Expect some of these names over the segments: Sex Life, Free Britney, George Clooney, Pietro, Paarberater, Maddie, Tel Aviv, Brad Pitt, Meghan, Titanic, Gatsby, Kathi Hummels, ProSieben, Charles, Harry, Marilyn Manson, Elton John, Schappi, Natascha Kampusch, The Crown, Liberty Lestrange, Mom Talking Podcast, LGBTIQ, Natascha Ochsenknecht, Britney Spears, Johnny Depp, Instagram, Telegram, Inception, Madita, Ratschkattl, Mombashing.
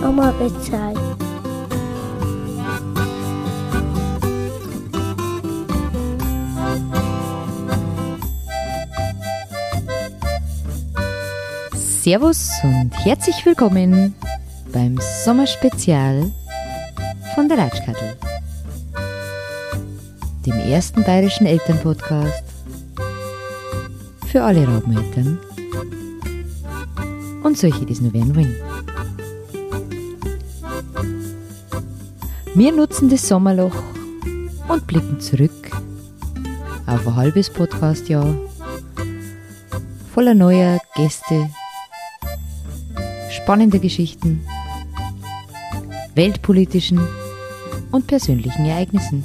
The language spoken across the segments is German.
Sommer Spezial. Servus und herzlich willkommen beim Sommer Spezial von der Ratschkattl, dem ersten bayerischen Elternpodcast für alle Raubeneltern und solche, die es nur werden wollen. Wir nutzen das Sommerloch und blicken zurück auf ein halbes Podcastjahr voller neuer Gäste, spannender Geschichten, weltpolitischen und persönlichen Ereignissen.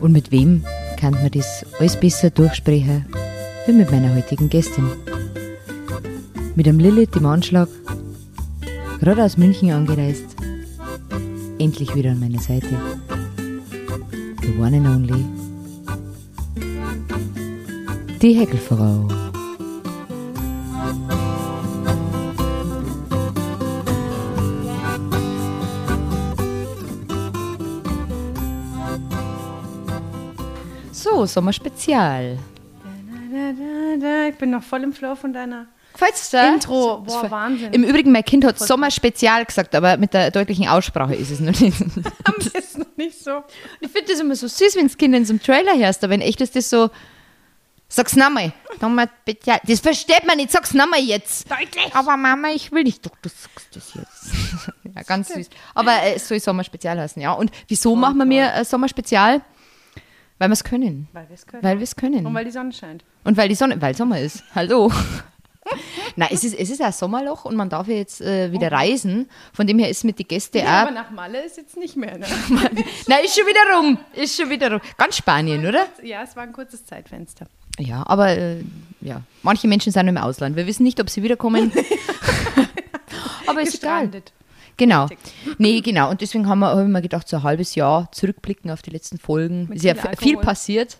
Und mit wem kann man das alles besser durchsprechen, wie mit meiner heutigen Gästin. Mit einem Lilith im Anschlag, gerade aus München angereist, endlich wieder an meiner Seite. The one and only, die Häkelfrau. So, Sommer Spezial. Ich bin noch voll im Flow von deiner Intro. Boah, Wahnsinn. Im Übrigen, mein Kind hat Sommer Spezial gesagt, aber mit der deutlichen Aussprache ist es noch nicht. Ist noch nicht so. Ich finde das immer so süß, wenn das Kind in so einem Trailer hörst, aber in echt ist das so, sag's nochmal. Das versteht man nicht, sag's nochmal jetzt. Deutlich. Aber Mama, ich will nicht, doch, du sagst das jetzt. Ja, ganz süß. Aber es soll Sommer Spezial heißen, ja. Und wieso machen wir mir Sommer Spezial? Weil wir es können. Weil wir es können. Und weil die Sonne scheint. Und weil Sommer ist. Hallo. Nein, es ist ein Sommerloch und man darf ja jetzt wieder reisen. Von dem her ist mit den Gästen auch... Aber nach Malle ist jetzt nicht mehr, ne? Nein, ist schon wieder rum. Ganz Spanien, oder? Ja, es war ein kurzes Zeitfenster. Ja, aber ja, manche Menschen sind im Ausland. Wir wissen nicht, ob sie wiederkommen. Aber ist egal. Genau. Nee, genau. Und deswegen haben wir gedacht, so ein halbes Jahr zurückblicken auf die letzten Folgen. Mit ist ja viel passiert.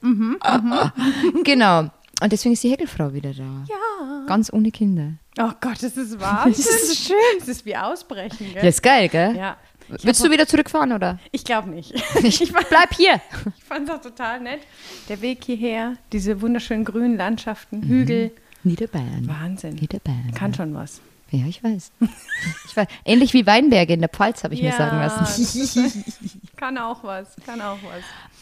Genau. Und deswegen ist die Häkelfrau wieder da. Ja. Ganz ohne Kinder. Oh Gott, das ist wahr. Das ist schön. Das ist wie Ausbrechen, gell? Das ist geil, gell? Ja. Willst du wieder zurückfahren, oder? Ich glaube nicht. Bleib hier. Ich fand es auch total nett. Der Weg hierher, diese wunderschönen grünen Landschaften, Hügel. Niederbayern. Wahnsinn. Niederbayern. Kann schon was. Ja, ich weiß. Ähnlich wie Weinberge in der Pfalz, habe ich mir sagen lassen. Kann auch was. Ich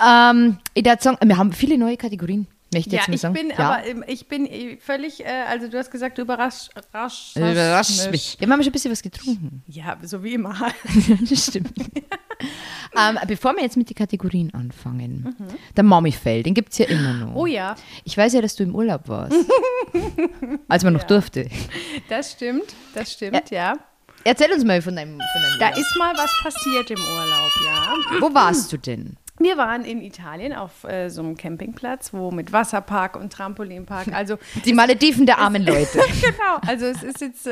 würde sagen, wir haben viele neue Kategorien. Ich bin völlig, du hast gesagt, du überraschst mich. Wir haben schon ein bisschen was getrunken. Ja, so wie immer. Das stimmt. Bevor wir jetzt mit den Kategorien anfangen, der Mami-Fail, den gibt es ja immer noch. Oh ja. Ich weiß ja, dass du im Urlaub warst, als man noch durfte. Das stimmt, ja. Erzähl uns mal von deinem Urlaub. Da ist mal was passiert im Urlaub, ja. Wo warst du denn? Wir waren in Italien auf so einem Campingplatz, wo mit Wasserpark und Trampolinpark, also... Die Malediven der armen Leute. Genau, also es ist jetzt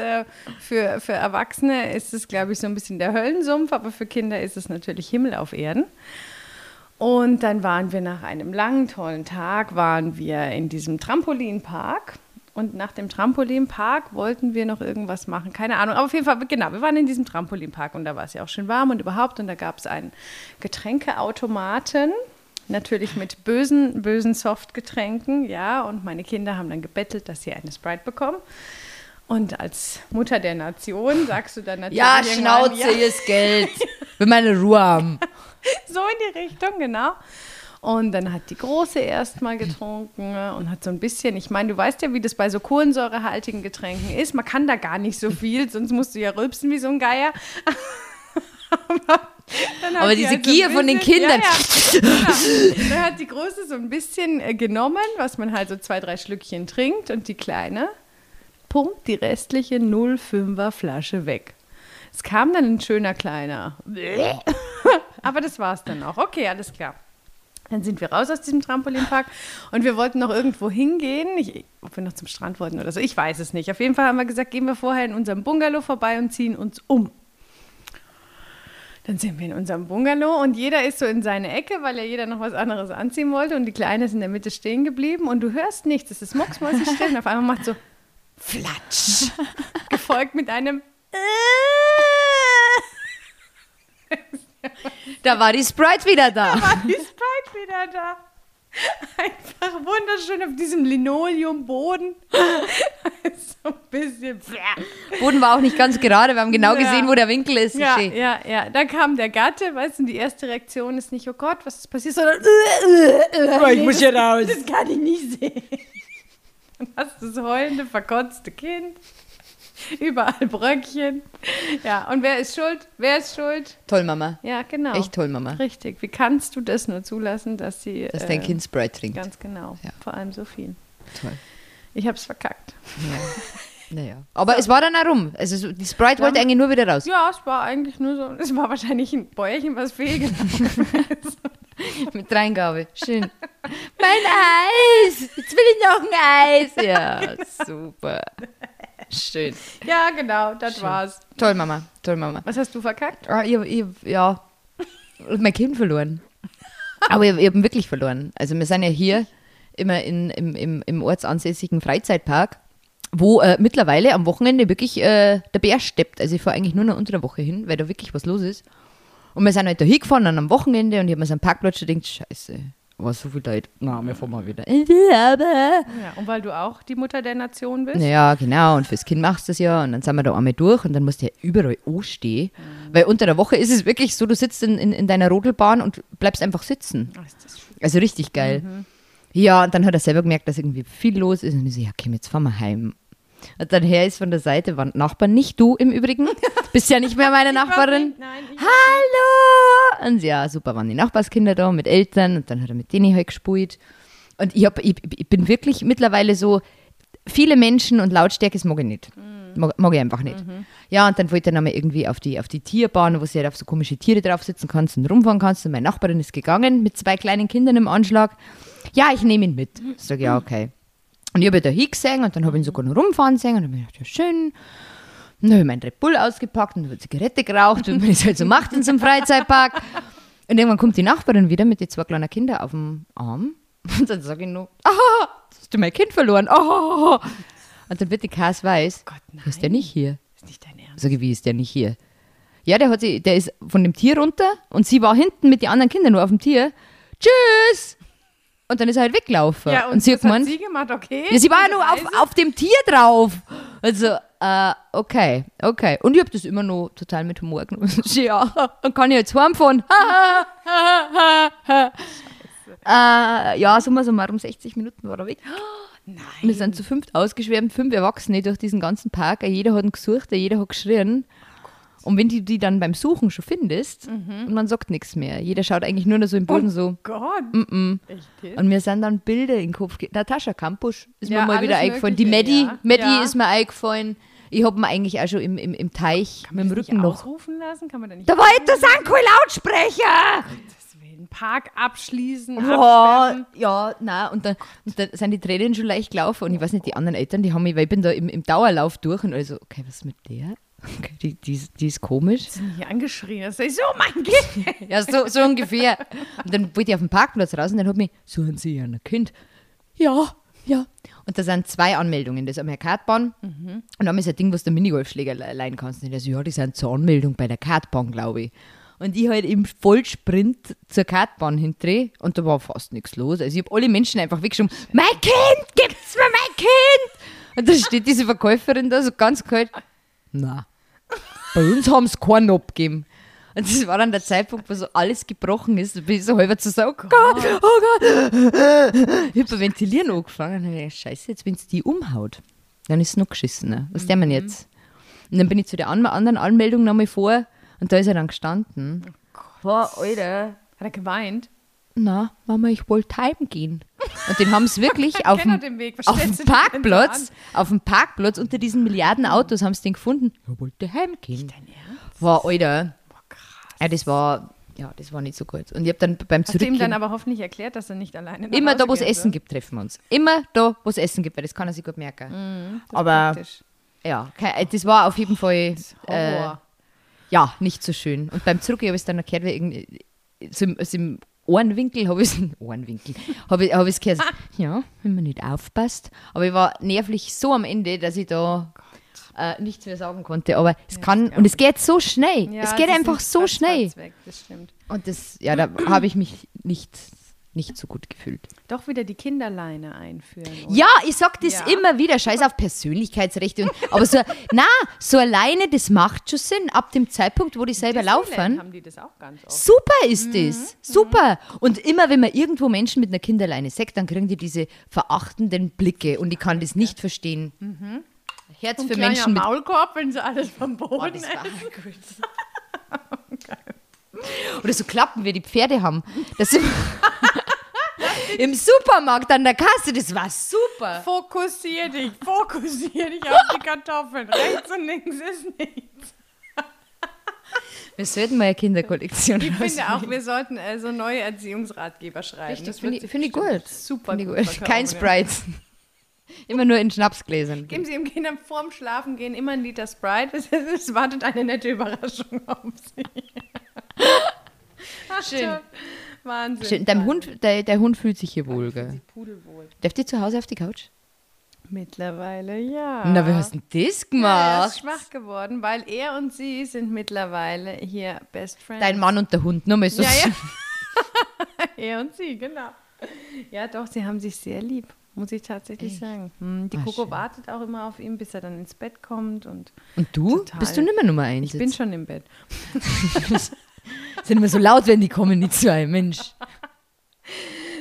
für Erwachsene ist es, glaube ich, so ein bisschen der Höllensumpf, aber für Kinder ist es natürlich Himmel auf Erden. Und dann waren wir nach einem langen, tollen Tag, waren wir in diesem Trampolinpark. Und nach dem Trampolinpark wollten wir noch irgendwas machen, keine Ahnung. Aber auf jeden Fall, genau, wir waren in diesem Trampolinpark und da war es ja auch schön warm und überhaupt. Und da gab es einen Getränkeautomaten, natürlich mit bösen Softgetränken, ja. Und meine Kinder haben dann gebettelt, dass sie eine Sprite bekommen. Und als Mutter der Nation sagst du dann natürlich... Ja, Schnauze, ihr Geld, will meine Ruhe haben. So in die Richtung, genau. Und dann hat die Große erstmal getrunken und hat so ein bisschen, ich meine, du weißt ja, wie das bei so kohlensäurehaltigen Getränken ist. Man kann da gar nicht so viel, sonst musst du ja rülpsen wie so ein Geier. Aber diese also Gier von den Kindern. Ja, ja. Dann hat die Große so ein bisschen genommen, was man halt so 2-3 Schlückchen trinkt. Und die Kleine pumpt die restliche 0,5er Flasche weg. Es kam dann ein schöner Kleiner. Aber das war's dann auch. Okay, alles klar. Dann sind wir raus aus diesem Trampolinpark und wir wollten noch irgendwo hingehen. Ich ob wir noch zum Strand wollten oder so. Ich weiß es nicht. Auf jeden Fall haben wir gesagt, gehen wir vorher in unserem Bungalow vorbei und ziehen uns um. Dann sind wir in unserem Bungalow und jeder ist so in seine Ecke, weil ja jeder noch was anderes anziehen wollte und die Kleine ist in der Mitte stehen geblieben und du hörst nichts, es ist mucksmäusig still und auf einmal macht so Flatsch, gefolgt mit einem Da war die Sprite wieder da. Da war die Sprite wieder da. Einfach wunderschön auf diesem Linoleumboden. So ein bisschen. Boden war auch nicht ganz gerade, wir haben genau gesehen, wo der Winkel ist. Ja, ja, ja. Dann kam der Gatte, weißt du, und die erste Reaktion ist nicht, oh Gott, was ist passiert, sondern ich muss hier raus. Das kann ich nicht sehen. Dann hast du das heulende, verkotzte Kind. Überall Bröckchen. Ja, und wer ist schuld? Wer ist schuld? Toll, Mama. Ja, genau. Echt toll, Mama. Richtig. Wie kannst du das nur zulassen, dass sie... Dass dein Kind Sprite trinkt. Ganz genau. Ja. Vor allem so viel. Toll. Ich hab's verkackt. Ja. Naja. Aber so. Es war dann herum. Also die Sprite wollte eigentlich nur wieder raus. Ja, es war eigentlich nur so... Es war wahrscheinlich ein Bäuerchen, was fehlgelaufen ist. Mit Reingabe. Schön. Mein Eis! Jetzt will ich noch ein Eis. Ja, super. Schön. Ja, genau, das Schön. War's. Toll, Mama. Toll, Mama. Was hast du verkackt? Ich mein Kind verloren. Aber ich habe ihn wirklich verloren. Also wir sind ja hier immer im ortsansässigen Freizeitpark, wo mittlerweile am Wochenende wirklich der Bär steppt. Also ich fahre eigentlich nur noch unter der Woche hin, weil da wirklich was los ist. Und wir sind halt da hingefahren dann am Wochenende und ich habe mir so einen Parkplatz gedacht, scheiße. War so viel Leid. Na, wir fahren mal wieder. Ja, und weil du auch die Mutter der Nation bist? Ja, genau. Und fürs Kind machst du es ja. Und dann sind wir da einmal durch und dann musst du ja überall anstehen. Mhm. Weil unter der Woche ist es wirklich so, du sitzt in deiner Rodelbahn und bleibst einfach sitzen. Ach, ist das schön. Also richtig geil. Mhm. Ja, und dann hat er selber gemerkt, dass irgendwie viel los ist. Und ich so, ja, komm, jetzt fahren wir heim. Und dann her ist von der Seite, waren Nachbarn, nicht du im Übrigen, bist ja nicht mehr meine Nachbarin. Nein, hallo! Und ja, super, waren die Nachbarskinder da mit Eltern und dann hat er mit denen halt gespielt. Und ich bin wirklich mittlerweile so, viele Menschen und Lautstärke, das mag ich nicht. Mag ich einfach nicht. Mhm. Ja, und dann wollte ich dann einmal irgendwie auf die Tierbahn, wo du halt auf so komische Tiere drauf sitzen kannst und rumfahren kannst. Und meine Nachbarin ist gegangen mit 2 kleinen Kindern im Anschlag. Ja, ich nehme ihn mit. Ich sage, ja, okay. Und ich habe ihn da hingesehen und dann habe ich ihn sogar noch rumfahren sehen und habe mir gedacht, ja schön. Und dann habe ich meinen Red Bull ausgepackt und habe eine Zigarette geraucht, wie man das halt so macht in so einem Freizeitpark. Und irgendwann kommt die Nachbarin wieder mit den 2 kleinen Kindern auf dem Arm und dann sage ich nur, aha, hast du mein Kind verloren, oh. Und dann wird die Kass weiß, Gott, nein. Ist der nicht hier? Ist nicht dein Ernst. Sag ich, wie ist der nicht hier? Ja, der ist von dem Tier runter und sie war hinten mit den anderen Kindern nur auf dem Tier. Tschüss! Und dann ist er halt weggelaufen. Ja, und sie hat gemeint, sie gemacht, okay. Ja, sie war ja nur auf dem Tier drauf. Also, okay. Und ich habe das immer noch total mit Humor genommen. Ja, dann kann ich jetzt heimfahren. Ja, summa summarum 60 Minuten war er weg. Nein. Wir sind zu 5 ausgeschwärmt, 5 Erwachsene durch diesen ganzen Park. Jeder hat ihn gesucht, jeder hat geschrien. Und wenn du die dann beim Suchen schon findest, und man sagt nichts mehr. Jeder schaut eigentlich nur noch so im Boden so. Gott. Echt? Und mir sind dann Bilder in den Kopf gegangen. Natascha Kampusch ist mir mal wieder eingefallen. Die Maddie, ja. Maddie ist mir eingefallen. Ich habe mir eigentlich auch schon im Teich mit dem Rücken noch. Kann man das nicht ausrufen lassen? Kann man da nicht? Da war das Anko-Lautsprecher! Park abschließen, absperren. Ja, nein, und dann sind die Tränen schon leicht gelaufen und ich weiß nicht, die anderen Eltern, die haben mich, weil ich bin da im Dauerlauf durch und also, okay, was ist mit der? Okay, die ist komisch. Die sind hier angeschrien, das ist so mein Kind. Ja, so ungefähr. Und dann wollte ich auf den Parkplatz raus und dann hat mich, suchen Sie ja ein Kind? Ja. Und da sind 2 Anmeldungen, das am Kartbahn und dann ist ein Ding, was der Minigolfschläger leihen kannst. Und ich so, ja, die sind zur Anmeldung bei der Kartbahn, glaube ich. Und ich halt im Vollsprint zur Kartbahn hindrehe und da war fast nichts los. Also ich habe alle Menschen einfach weggeschoben, mein Kind, gibt's mir mein Kind! Und da steht diese Verkäuferin da so ganz kalt, na, bei uns haben sie keinen abgegeben. Und das war dann der Zeitpunkt, wo so alles gebrochen ist. Da bin ich so halber zu sagen, oh Gott. Hyperventilieren angefangen. Und dann habe ich gedacht, scheiße, jetzt wenn es die umhaut, dann ist es noch geschissen. Was der man jetzt? Und dann bin ich zu der anderen Anmeldung nochmal vor. Und da ist er dann gestanden. Oh Gott. Boah, Alter. Hat er geweint? Na, Mama, ich wollte heimgehen. Und den haben sie wirklich auf dem Parkplatz unter diesen Milliarden Autos haben sie den gefunden. Er wollte heimgehen. Dein Ernst? Boah, Alter. Boah, krass. Ja, das war, Ja, das war nicht so gut. Und ich habe dann beim Zurückgehen... Hast du ihm dann aber hoffentlich erklärt, dass er nicht alleine nach Hause geht, wo es Essen gibt, treffen wir uns. Immer da, wo es Essen gibt, weil das kann er sich gut merken. Aber ja, das war auf jeden Fall... ja, nicht so schön. Und beim Zurückgehen habe ich es dann erklärt, weil irgendwie... Im Ohrenwinkel habe ich es... Habe ich es gehört. Ja, wenn man nicht aufpasst. Aber ich war nervlich so am Ende, dass ich da... nichts mehr sagen konnte, aber es kann, und es geht so schnell, ja, es geht einfach so schnell. Weg, das stimmt. Und das, ja, da habe ich mich nicht so gut gefühlt. Doch wieder die Kinderleine einführen. Oder? Ja, ich sage das immer wieder, scheiß auf Persönlichkeitsrechte. Aber so alleine, das macht schon Sinn, ab dem Zeitpunkt, wo die selber laufen. Haben die das auch ganz oft. Super ist das, super. Und immer, wenn man irgendwo Menschen mit einer Kinderleine sagt, dann kriegen die diese verachtenden Blicke und ich kann das nicht verstehen. Mhm. Herz für Menschen mit Maulkorb, wenn sie alles vom Boden essen. Oder so Klappen, wie die Pferde haben. Das im Supermarkt an der Kasse, das war super. Fokussier dich auf die Kartoffeln. Rechts und links ist nichts. Wir sollten mal eine Kinderkollektion machen. Ich finde auch, wir sollten also neue Erziehungsratgeber schreiben. Richtig, das finde ich gut. Super gut. Kein Sprite. Immer nur in Schnapsgläsern. Geben Sie Ihrem Kind vorm Schlafen gehen immer 1 Liter Sprite. Es wartet eine nette Überraschung auf Sie. Ach, schön. Wahnsinn. Schön. Der Hund fühlt sich hier wohl, gell? Fühlt sich pudelwohl. Darf die zu Hause auf die Couch? Mittlerweile, ja. Na, wie hast du denn das gemacht? Ja, er ist schwach geworden, weil er und sie sind mittlerweile hier Best Friends. Dein Mann und der Hund, nur mal so. Ja. Er und sie, genau. Ja, doch, sie haben sich sehr lieb. Muss ich tatsächlich sagen. Die Coco wartet auch immer auf ihn, bis er dann ins Bett kommt. Und du? Total. Bist du nicht mehr Nummer 1? Ich bin schon im Bett. Sind immer so laut, wenn die kommen, die zwei, Mensch.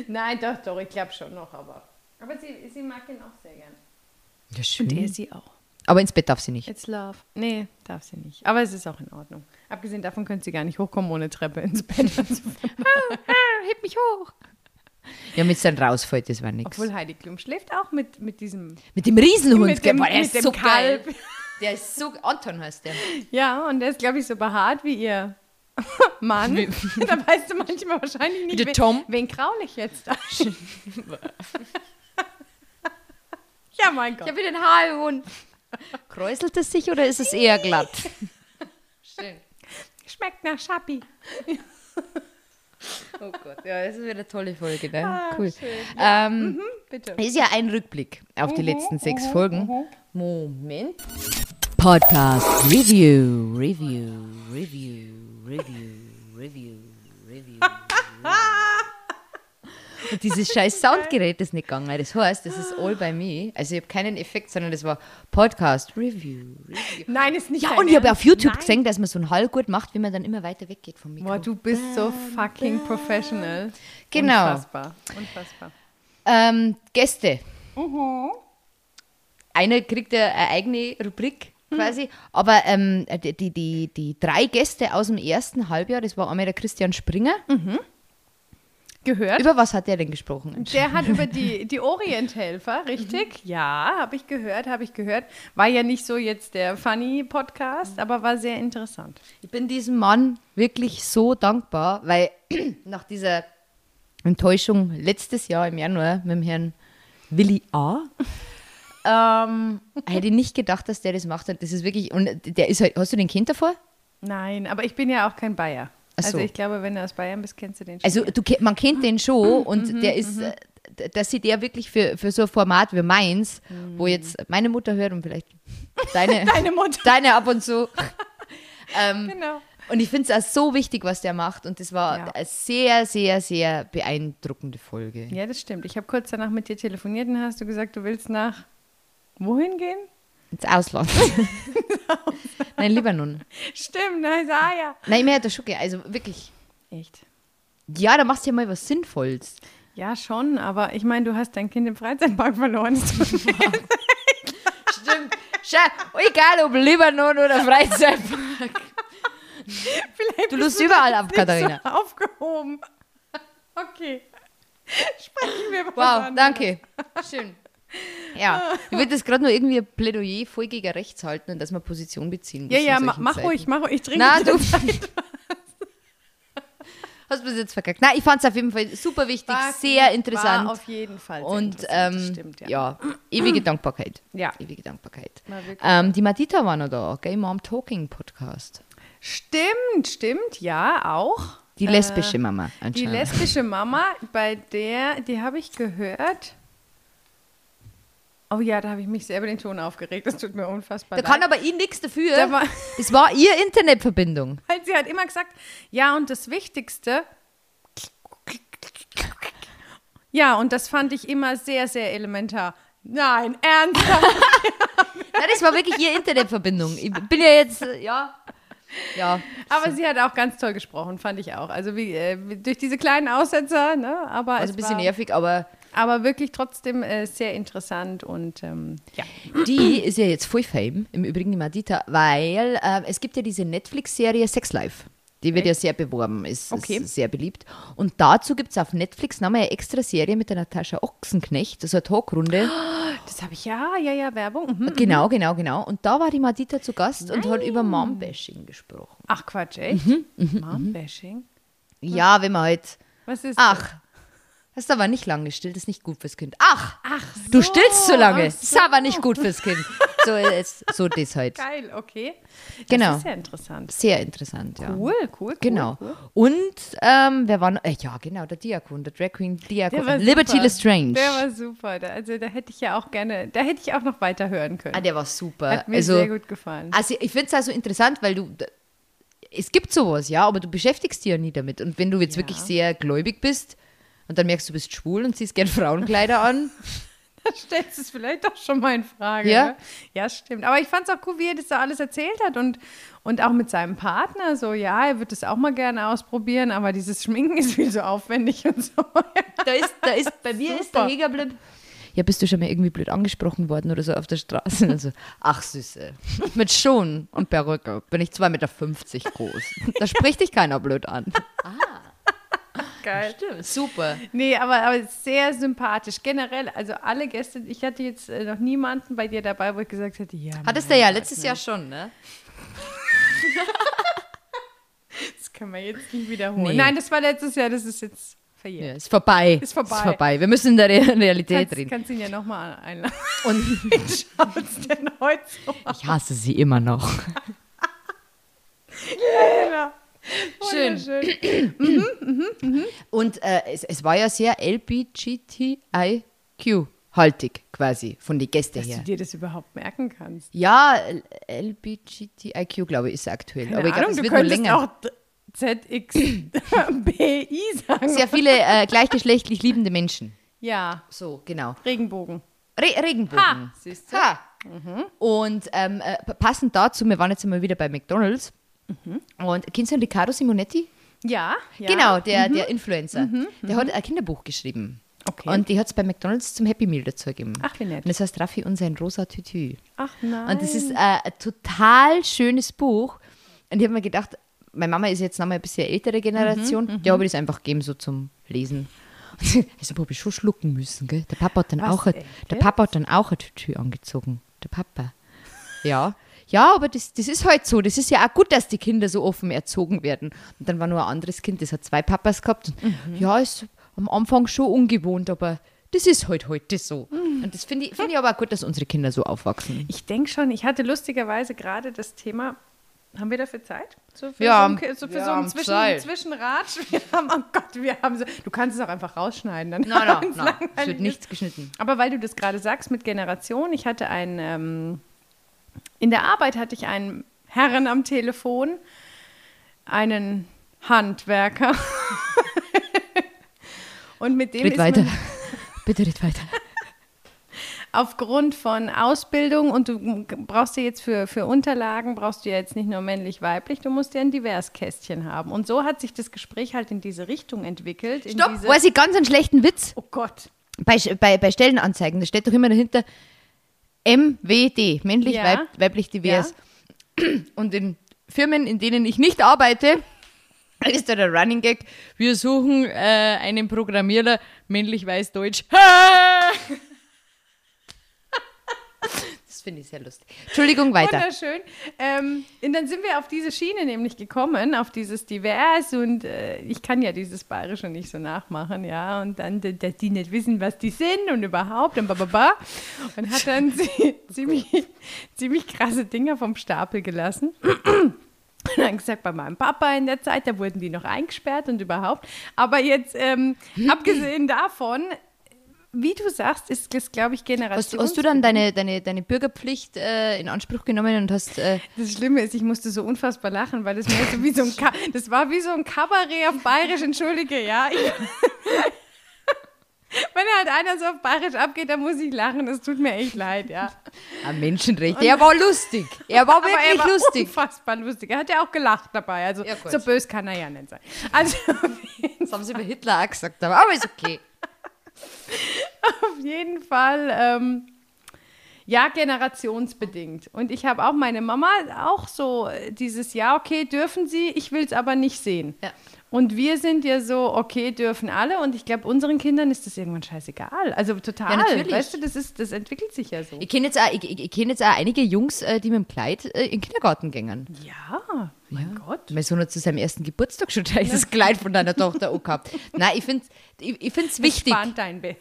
Nein, doch, ich glaube schon noch. Aber sie mag ihn auch sehr gern. Ja, schön. Und er sie auch. Aber ins Bett darf sie nicht. It's love. Nee, darf sie nicht. Aber es ist auch in Ordnung. Abgesehen davon könnte sie gar nicht hochkommen ohne Treppe ins Bett. Heb mich hoch. Ja, mit dann rausfällt, das war nichts. Obwohl Heidi Klum schläft auch mit diesem... Mit dem Riesenhund. Der ist so geil. Der ist so... Anton heißt der. Ja, und der ist, glaube ich, so behaart wie ihr Mann. Da weißt du manchmal wahrscheinlich nicht, wen kraule ich jetzt an. Ja, mein Gott. Ich habe wieder einen Haarhund. Kräuselt es sich oder ist es eher glatt? Schön. Schmeckt nach Schappi. Oh Gott, ja, das ist wieder eine tolle Folge, ne? Cool. Ja. Bitte. Ist ja ein Rückblick auf die letzten 6 Folgen. Moment. Podcast Review. Und dieses scheiß Soundgerät ist nicht gegangen. Das heißt, das ist all by me. Also ich habe keinen Effekt, sondern das war Podcast Review. Nein, ist nicht. Ja, und ich habe auf YouTube gesehen, dass man so einen Hall gut macht, wenn man dann immer weiter weggeht vom Mikro. Boah, du bist so fucking professional. Genau. Unfassbar. Gäste. Einer kriegt eine eigene Rubrik quasi. Aber die 3 Gäste aus dem ersten Halbjahr, das war einmal der Christian Springer. Gehört. Über was hat der denn gesprochen? Der hat über die Orienthelfer, richtig? Ja, habe ich gehört. War ja nicht so jetzt der Funny-Podcast, aber war sehr interessant. Ich bin diesem Mann wirklich so dankbar, weil nach dieser Enttäuschung letztes Jahr im Januar mit dem Herrn Willi A. hätte ich nicht gedacht, dass der das macht. Das ist wirklich, und der ist halt, hast du den Kind davor? Nein, aber ich bin ja auch kein Bayer. So. Also ich glaube, wenn du aus Bayern bist, kennst du den schon. Also man kennt den schon und der ist, dass sie der wirklich für so ein Format wie meins, wo jetzt meine Mutter hört und vielleicht deine Mutter. Deine ab und zu. Genau. Und ich finde es auch so wichtig, was der macht. Und das war eine sehr, sehr, sehr beeindruckende Folge. Ja, das stimmt. Ich habe kurz danach mit dir telefoniert und hast du gesagt, du willst nach wohin gehen? Ins Ausland. Nein, Libanon. Stimmt, nein, ja. Nein, mir hat der Schucke, also wirklich. Echt? Ja, da machst du ja mal was Sinnvolles. Ja, schon, aber ich meine, du hast dein Kind im Freizeitpark verloren. Stimmt. Egal, ob Libanon oder Freizeitpark. Vielleicht du lust überall ab, Katharina. So aufgehoben. Okay. Sprechen wir mal. Wow, danke. Schön. Ja, ich würde das gerade nur irgendwie ein Plädoyer voll gegen rechts halten und dass man Position beziehen muss. Ja, mach ruhig, ich trinke. Na, du. hast du bis jetzt verkackt. Nein, ich fand es auf jeden Fall super wichtig, sehr interessant. War auf jeden Fall sehr interessant, stimmt, ja. Ewige Dankbarkeit. Ja. Ewige Dankbarkeit. Die Madita war noch da, gell, Mom Talking Podcast. Stimmt, ja, auch. Die lesbische Mama anscheinend. Die lesbische Mama, bei der, die habe ich gehört. Oh ja, da habe ich mich selber den Ton aufgeregt. Das tut mir unfassbar leid. Da kann aber ich nichts dafür. Es war ihr Internetverbindung. Weil sie hat immer gesagt, ja, und das Wichtigste. Ja, und das fand ich immer sehr, sehr elementar. Nein, ernsthaft. Nein, das war wirklich ihre Internetverbindung. Ich bin ja jetzt, ja. Aber sie hat auch ganz toll gesprochen, fand ich auch. Also wie, durch diese kleinen Aussetzer, ne? Aber also ein bisschen nervig, aber wirklich trotzdem sehr interessant und ja. Die ist ja jetzt voll fame, im Übrigen die Madita, weil es gibt ja diese Netflix-Serie Sex Life. Die wird ja sehr beworben, ist sehr beliebt. Und dazu gibt es auf Netflix nochmal eine extra Serie mit der Natascha Ochsenknecht, also eine Talkrunde. Das habe ich ja, Werbung. Genau. Und da war die Madita zu Gast und hat über Mombashing gesprochen. Ach Quatsch, echt? Mombashing? Ja, wenn man halt... Was ist das? Ach, hast aber nicht lange gestillt, ist nicht gut fürs Kind. Ach so, du stillst so lange, so. Ist aber nicht gut fürs Kind. So das halt. Geil, okay. Genau. Das ist sehr interessant. Sehr interessant, ja. Cool. Genau. Cool. Und wer war noch? Ja, genau, der Diakon, der Drag Queen Diakon. Liberty Lestrange. Der war super. Also da hätte ich ja auch gerne, da hätte ich auch noch weiter hören können. Ah, der war super. Hat mir sehr gut gefallen. Also ich finde es also interessant, weil es gibt sowas, ja, aber du beschäftigst dich ja nie damit. Und wenn du jetzt wirklich sehr gläubig bist und dann merkst du, bist schwul und ziehst gerne Frauenkleider an. Da stellst du es vielleicht auch schon mal in Frage. Ja, ne? Ja, stimmt. Aber ich fand es auch cool, wie er das da alles erzählt hat und auch mit seinem Partner. So, ja, er wird das auch mal gerne ausprobieren, aber dieses Schminken ist viel so aufwendig und so. Bei mir super. Ist der Heger blöd. Ja, bist du schon mal irgendwie blöd angesprochen worden oder so auf der Straße? Und so, ach Süße, mit Schuhen und Perücke bin ich 2,50 Meter groß. Da spricht dich keiner blöd an. Geil. Stimmt, super. Nee, aber sehr sympathisch. Generell, also alle Gäste, ich hatte jetzt noch niemanden bei dir dabei, wo ich gesagt hätte, ja. Hattest du ja letztes Jahr schon, ne? Das können wir jetzt nicht wiederholen. Nee. Nein, das war letztes Jahr, das ist jetzt verjährt. Ja, ist vorbei. Wir müssen in der Realität reden. Kannst ihn ja nochmal einladen. Und wie schaut's denn heute so aus? Ich hasse sie immer noch. Genau. Schön. Und es war ja sehr LGBTIQ-haltig quasi von den Gästen her. Dass du dir das überhaupt merken kannst. Ja, LGBTIQ, glaube ich, ist aktuell. Keine Aber ich glaube, es wird nur länger. Du könntest auch ZXBI sagen. Sehr viele gleichgeschlechtlich liebende Menschen. Ja. So, genau. Regenbogen. Ha, siehst du? Ha. Mhm. Und passend dazu, wir waren jetzt mal wieder bei McDonald's. Mhm. Und kennst du Riccardo Simonetti? Ja. Genau, der Influencer. Der hat ein Kinderbuch geschrieben. Okay. Und die hat es bei McDonald's zum Happy Meal dazu gegeben. Ach, wie nett. Und das heißt Raffi und sein rosa Tütü. Ach nein. Und das ist ein total schönes Buch. Und ich habe mir gedacht, meine Mama ist jetzt nochmal ein bisschen ältere Generation. Die habe ich das einfach gegeben, so zum Lesen. Also habe ich schon schlucken müssen, gell? Der Papa hat dann auch ein Tütü angezogen. Der Papa. Ja. Ja, aber das ist halt so. Das ist ja auch gut, dass die Kinder so offen erzogen werden. Und dann war nur ein anderes Kind, das hat zwei Papas gehabt. Und ja, ist am Anfang schon ungewohnt, aber das ist halt heute so. Mhm. Und das finde ich aber auch gut, dass unsere Kinder so aufwachsen. Ich denke schon, ich hatte lustigerweise gerade das Thema, haben wir dafür Zeit? So für so einen Zwischenratsch. Wir haben so. Du kannst es auch einfach rausschneiden. Nein, es wird nichts geschnitten. Aber weil du das gerade sagst mit Generation, ich hatte in der Arbeit hatte ich einen Herrn am Telefon, einen Handwerker. Und mit dem Bitte red weiter. Aufgrund von Ausbildung und du brauchst dir jetzt für Unterlagen, brauchst du ja jetzt nicht nur männlich-weiblich, du musst ja ein Diverskästchen haben. Und so hat sich das Gespräch halt in diese Richtung entwickelt. Stopp, weiß ich ganz einen schlechten Witz. Oh Gott. Bei Stellenanzeigen, da steht doch immer dahinter... MWD, männlich, weiblich, divers. Ja. Und in Firmen, in denen ich nicht arbeite, ist da der Running Gag, wir suchen einen Programmierer, männlich, weiß, deutsch. Das finde ich sehr lustig. Entschuldigung, weiter. Wunderschön. Und dann sind wir auf diese Schiene nämlich gekommen, auf dieses Divers und ich kann ja dieses Bayerische nicht so nachmachen, ja. Und dann, dass die nicht wissen, was die sind und überhaupt und bababa. Und hat dann ziemlich krasse Dinger vom Stapel gelassen. Und dann gesagt, bei meinem Papa in der Zeit, da wurden die noch eingesperrt und überhaupt. Aber jetzt, abgesehen davon, wie du sagst, ist das, glaube ich, Generation. Hast du dann deine Bürgerpflicht in Anspruch genommen und hast... Das Schlimme ist, ich musste so unfassbar lachen, weil das war so wie so ein, das war wie so ein Kabarett auf Bayerisch, entschuldige, ja. Wenn halt einer so auf Bayerisch abgeht, dann muss ich lachen, das tut mir echt leid, ja. Am Menschenrecht, er war lustig, er war wirklich er war lustig. Unfassbar lustig, er hat ja auch gelacht dabei, also ja, so böse kann er ja nicht sein. Also, das haben sie über Hitler auch gesagt, aber ist okay. Auf jeden Fall, ja, generationsbedingt. Und ich habe auch meine Mama auch so dieses, ja, okay, dürfen sie, ich will es aber nicht sehen. Ja. Und wir sind ja so, okay, dürfen alle. Und ich glaube, unseren Kindern ist das irgendwann scheißegal. Also total, ja, natürlich. Weißt du, das entwickelt sich ja so. Ich kenne jetzt auch einige Jungs, die mit dem Kleid in den Kindergarten gängen. Ja, mein Gott. Mein Sohn hat zu seinem ersten Geburtstag schon dieses Kleid von deiner Tochter auch gehabt. Nein, ich finde es wichtig. Entspannt dein Best.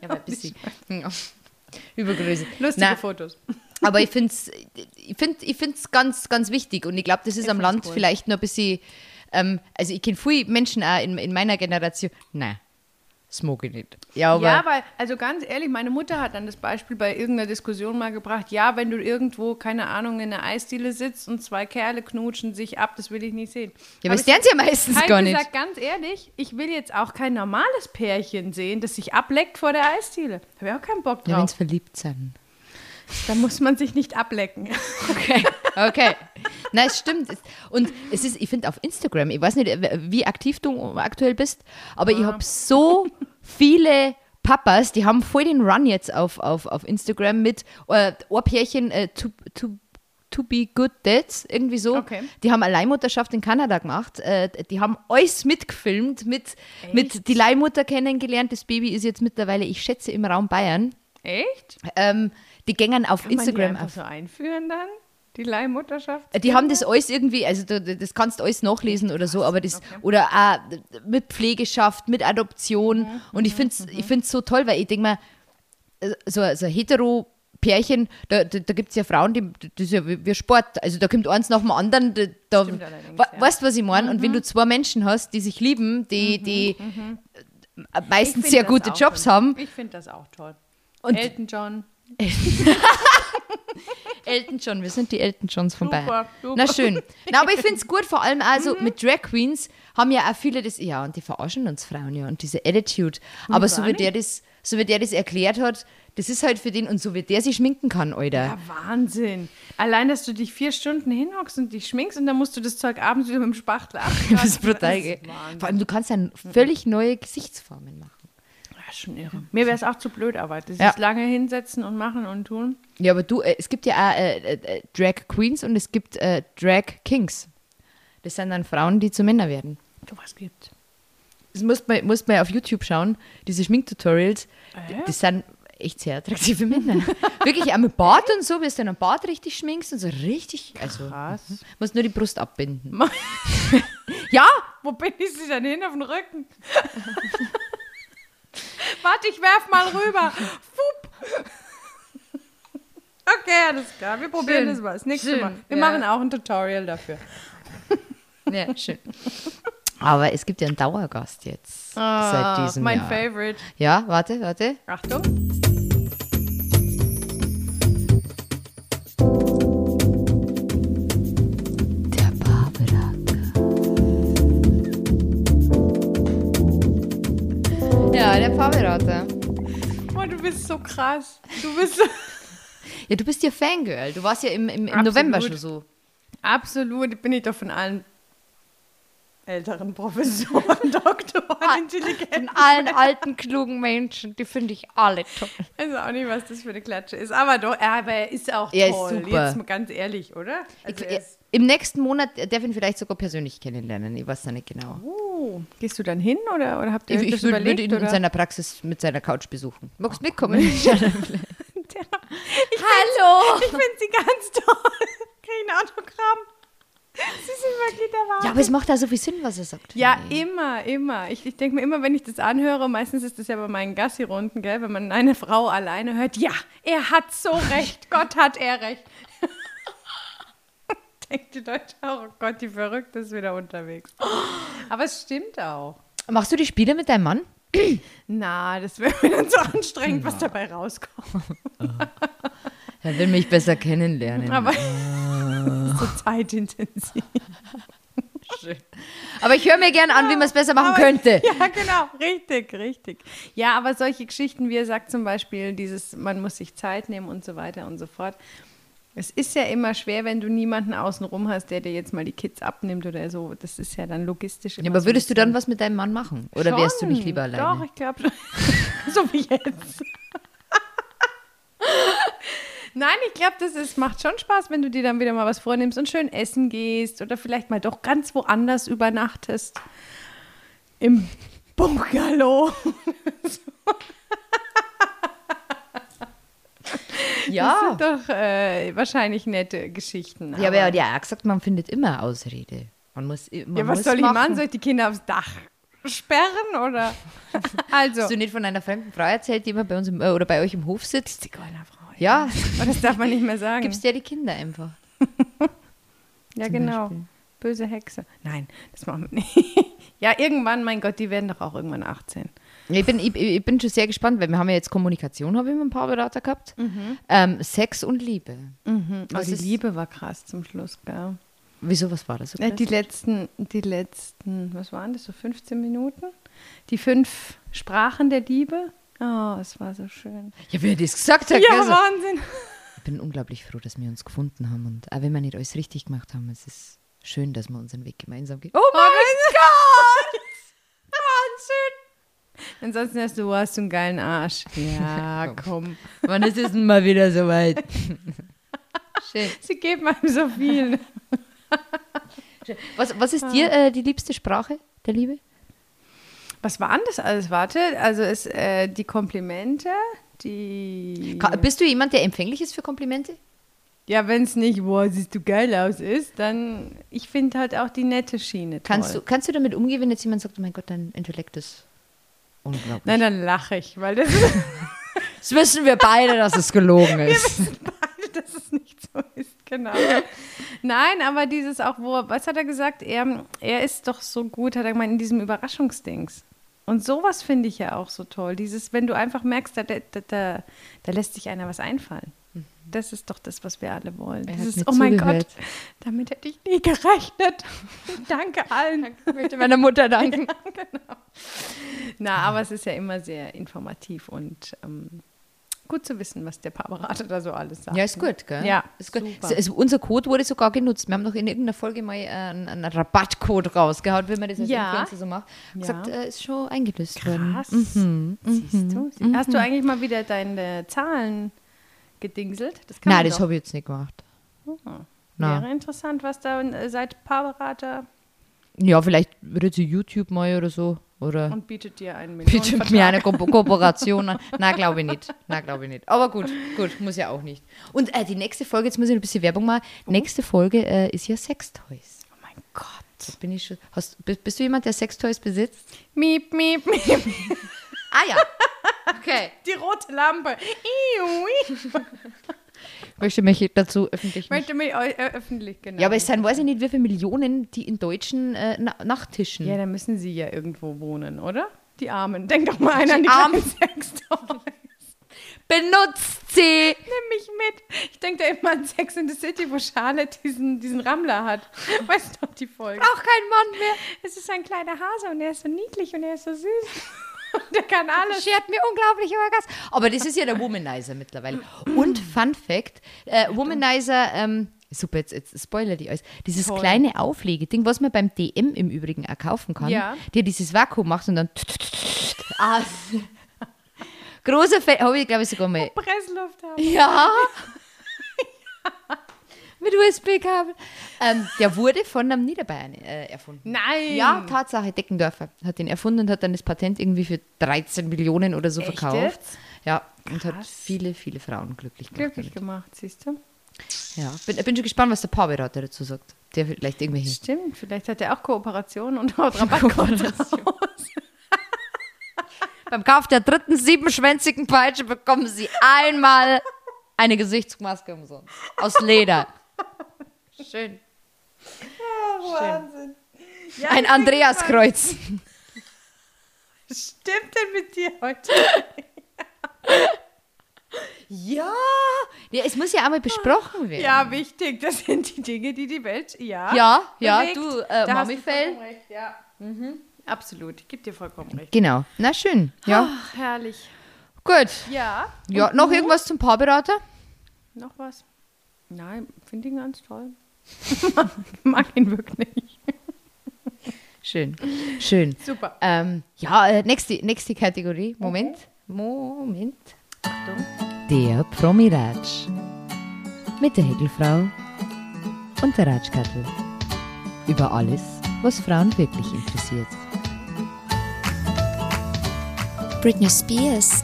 Ja, aber ein bisschen. Übergröße. Lustige Fotos. Aber ich finde es ganz, ganz wichtig. Und ich glaube, das ist am Land vielleicht noch ein bisschen... also ich kenne viele Menschen auch in meiner Generation, nein, das mag ich nicht. Ja, weil, also ganz ehrlich, meine Mutter hat dann das Beispiel bei irgendeiner Diskussion mal gebracht, ja, wenn du irgendwo, keine Ahnung, in einer Eisdiele sitzt und zwei Kerle knutschen sich ab, das will ich nicht sehen. Ja, aber das lernen sie ja meistens gar nicht. Ich sage ganz ehrlich, ich will jetzt auch kein normales Pärchen sehen, das sich ableckt vor der Eisdiele. Da habe ich auch keinen Bock drauf. Ja, wenn sie verliebt sind. Da muss man sich nicht ablecken. Okay. Na, es stimmt. Und es ist, ich finde auf Instagram, ich weiß nicht, wie aktiv du aktuell bist, aber ich habe so viele Papas, die haben voll den Run jetzt auf Instagram mit Ohrpärchen to be good dads, irgendwie so. Okay. Die haben eine Leihmutterschaft in Kanada gemacht. Die haben alles mitgefilmt, mit die Leihmutter kennengelernt. Das Baby ist jetzt mittlerweile, ich schätze, im Raum Bayern. Echt? Die gängern auf kann Instagram man die auf. So einführen dann? Die Leihmutterschaft? Die haben das alles irgendwie, also das kannst du alles nachlesen oder so, aber das, okay. Oder auch mit Pflegeschaft, mit Adoption. Mhm. Und ich finde es so toll, weil ich denke mal, so ein Hetero-Pärchen, da gibt es ja Frauen, das ist ja wie Sport, also da kommt eins nach dem anderen, weißt du, was ich meine? Mhm. Und wenn du zwei Menschen hast, die sich lieben, die meistens sehr gute Jobs haben. Ich finde das auch toll. Und Elton John. Elton John, wir sind die Elton Johns von Bayern. Super. Na schön. Na, aber ich finde es gut, vor allem also mit Drag Queens haben ja auch viele das, ja, und die verarschen uns Frauen ja und diese Attitude. Aber so wie der das erklärt hat, das ist halt für den, und so wie der sich schminken kann, Alter. Ja, Wahnsinn. Allein, dass du dich 4 Stunden hinhockst und dich schminkst und dann musst du das Zeug abends wieder mit dem Spachtel abkratzen. Das ist brutal. Vor allem, du kannst dann völlig neue Gesichtsformen machen. Schon irre. Mir wäre es auch zu blöd, aber das ist lange hinsetzen und machen und tun. Ja, aber du, es gibt ja auch Drag Queens und es gibt Drag Kings. Das sind dann Frauen, die zu Männern werden. Du, was gibt's? Das muss man auf YouTube schauen, diese Schminktutorials, das sind echt sehr attraktive Männer. Wirklich, auch mit Bart und so, wie du deinen Bart richtig schminkst und so richtig, also krass. Musst nur die Brust abbinden. Ja! Wo bin ich sie denn hin? Auf den Rücken? Warte, ich werf mal rüber. Fupp. Okay, alles klar. Wir probieren das mal. Das nächste Mal. Wir machen auch ein Tutorial dafür. Ja, schön. Aber es gibt ja einen Dauergast jetzt. Seit diesem Jahr. Mein Favorite. Ja, warte. Achtung. Der Paarberater. Oh, du bist so krass. Ja, du bist ja Fangirl. Du warst ja im November schon so. Absolut. Bin ich doch von allen älteren Professoren, Doktoren, Intelligenten. Von allen alten, klugen Menschen. Die finde ich alle toll. Ich weiß auch nicht, was das für eine Klatsche ist. Aber doch, aber er ist auch toll. Er ist super. Jetzt mal ganz ehrlich, oder? Also im nächsten Monat darf ich ihn vielleicht sogar persönlich kennenlernen. Ich weiß es nicht genau. Gehst du dann hin oder habt ihr das überlegt? Ich würde ihn in seiner Praxis mit seiner Couch besuchen. Magst du mitkommen? Hi, Hallo! Ich finde sie ganz toll. Kein Autogramm. Sie sind wirklich der Wahnsinn. Ja, aber es macht da so viel Sinn, was er sagt. Ja, immer. Ich denke mir immer, wenn ich das anhöre, meistens ist das ja bei meinen Gassi-Runden, gell, wenn man eine Frau alleine hört, ja, er hat so recht, Gott hat er recht. Denkt die Leute auch, oh Gott, die Verrückte ist wieder unterwegs. Aber es stimmt auch. Machst du die Spiele mit deinem Mann? Na, das wäre mir dann so anstrengend, was dabei rauskommt. Er will mich besser kennenlernen. Aber so zeitintensiv. Schön. Aber ich höre mir gerne an, wie man es besser machen könnte. Ja, genau. Richtig. Ja, aber solche Geschichten, wie er sagt zum Beispiel, dieses, man muss sich Zeit nehmen und so weiter und so fort. Es ist ja immer schwer, wenn du niemanden außenrum hast, der dir jetzt mal die Kids abnimmt oder so. Das ist ja dann logistisch immer. Ja, aber so würdest du dann was mit deinem Mann machen? Oder schon, wärst du nicht lieber alleine? Doch, ich glaube schon. So wie jetzt. Nein, ich glaube, das macht schon Spaß, wenn du dir dann wieder mal was vornimmst und schön essen gehst oder vielleicht mal doch ganz woanders übernachtest. Im Bungalow. Ja. Das sind doch wahrscheinlich nette Geschichten. Ja, aber er hat ja auch gesagt, man findet immer Ausrede. Man muss, was soll ich machen? Soll ich die Kinder aufs Dach sperren? Oder? Also. Hast du nicht von einer fremden Frau erzählt, die immer bei uns oder bei euch im Hof sitzt? Die Zigeunerfrau. Ja. Aber das darf man nicht mehr sagen. Gibst ja die Kinder einfach. Ja, genau. Beispiel. Böse Hexe. Nein, das machen wir nicht. Ja, irgendwann, mein Gott, die werden doch auch irgendwann 18. Ich bin schon sehr gespannt, weil wir haben ja jetzt Kommunikation, habe ich mit dem Paarberater gehabt. Mhm. Sex und Liebe. Mhm. Also die Liebe war krass zum Schluss, gell? Wieso, was war das? So die letzten, was waren das, so 15 Minuten? Die 5 Sprachen der Liebe. Oh, es war so schön. Ja, wie er das gesagt hat. Ja, also, Wahnsinn. Ich bin unglaublich froh, dass wir uns gefunden haben. Und auch wenn wir nicht alles richtig gemacht haben, es ist schön, dass wir unseren Weg gemeinsam gehen. Oh mein Gott! Wahnsinn! Ansonsten hast du einen geilen Arsch. Ja, komm. Wann ist es denn mal wieder soweit? Schön. Sie geben einem so viel. Was ist dir die liebste Sprache der Liebe? Was waren das alles? Warte, also ist die Komplimente, die... Bist du jemand, der empfänglich ist für Komplimente? Ja, wenn es nicht, boah, siehst du geil aus, ist, dann, ich finde halt auch die nette Schiene toll. Kannst du damit umgehen, wenn jetzt jemand sagt, oh mein Gott, dein Intellekt ist... Nein, dann lache ich, weil das wissen wir beide, dass es gelogen ist. Wir wissen beide, dass es nicht so ist, genau. Nein, aber dieses auch, was hat er gesagt? Er ist doch so gut, hat er gemeint, in diesem Überraschungsdings. Und sowas finde ich ja auch so toll. Dieses, wenn du einfach merkst, da lässt sich einer was einfallen. Das ist doch das, was wir alle wollen. Dieses, oh mein Gott, damit hätte ich nie gerechnet. Danke allen. Ich möchte meiner Mutter danken. Ja, genau. Na, aber es ist ja immer sehr informativ und gut zu wissen, was der Paarberater da so alles sagt. Ja, ist gut, gell? Ja, ist gut. Also unser Code wurde sogar genutzt. Wir haben noch in irgendeiner Folge mal einen Rabattcode rausgehauen, wenn man das als Influencer so macht. Ja. Gesagt, ist schon eingelöst worden. Krass. Mhm. Siehst du? Mhm. Hast du eigentlich mal wieder deine Zahlen gedingselt? Nein, das habe ich jetzt nicht gemacht. Oh, wäre interessant, was da seit Paarberater... Ja, vielleicht würde sie YouTube mal oder so. Oder und bietet dir einen Millionenvertrag. Bietet mir eine Kooperation an. Nein, glaube ich nicht. Aber gut, muss ja auch nicht. Und die nächste Folge, jetzt muss ich ein bisschen Werbung machen. Nächste Folge ist ja Sextoys. Oh mein Gott. Bin ich schon, bist du jemand, der Sextoys besitzt? Miep, miep, miep. Ah ja. Okay. Die rote Lampe. Ich möchte mich dazu öffentlich genau. Ja, aber es sind, weiß ich nicht, wie viele Millionen, die in deutschen Nachttischen. Ja, da müssen sie ja irgendwo wohnen, oder? Die Armen. Denk doch mal einer an die armen Sextoys. Benutzt sie! Nimm mich mit. Ich denke da immer an Sex in the City, wo Charlotte diesen Rammler hat. Weißt du noch die Folge? Auch kein Mann mehr. Es ist ein kleiner Hase und er ist so niedlich und er ist so süß. Der kann alles. Schert mir unglaublich Orgasmus. Aber das ist ja der Womanizer mittlerweile. Und Fun Fact, Womanizer, super, jetzt spoiler die alles. Dieses kleine Auflegeding, was man beim DM im Übrigen auch kaufen kann, der dieses Vakuum macht und dann großer Fan, habe ich glaube ich sogar mal. Pressluft haben. Ja. Mit USB-Kabel. Der wurde von einem Niederbayern erfunden. Nein! Ja, Tatsache, Deckendörfer hat den erfunden und hat dann das Patent irgendwie für 13 Millionen oder so verkauft. Echt? Ja, und hat viele, viele Frauen glücklich gemacht. Glücklich gemacht, siehst du? Ja, bin schon gespannt, was der Paarberater dazu sagt. Der vielleicht irgendwelche... Stimmt, vielleicht hat er auch Kooperationen und haut Rabattcodes raus. Beim Kauf der dritten siebenschwänzigen Peitsche bekommen Sie einmal eine Gesichtsmaske umsonst. Aus Leder. Schön. Ja, Wahnsinn. Schön. Ja, ein Andreaskreuz. Was stimmt denn mit dir heute? Ja. Ja, es muss ja einmal besprochen werden. Ja, wichtig. Das sind die Dinge, die die Welt, bewegt. Du, Mami-Fell. Ja. Mhm. Absolut, ich gebe dir vollkommen recht. Genau, na schön. Ja. Ach, herrlich. Gut. Ja. Ja, noch irgendwas zum Paarberater? Noch was? Nein, finde ihn ganz toll. Mag ihn wirklich. Schön, schön. Super. Nächste Kategorie. Moment. Achtung. Der Promi-Ratsch. Mit der Häkelfrau und der Ratschkattl. Über alles, was Frauen wirklich interessiert. Britney Spears,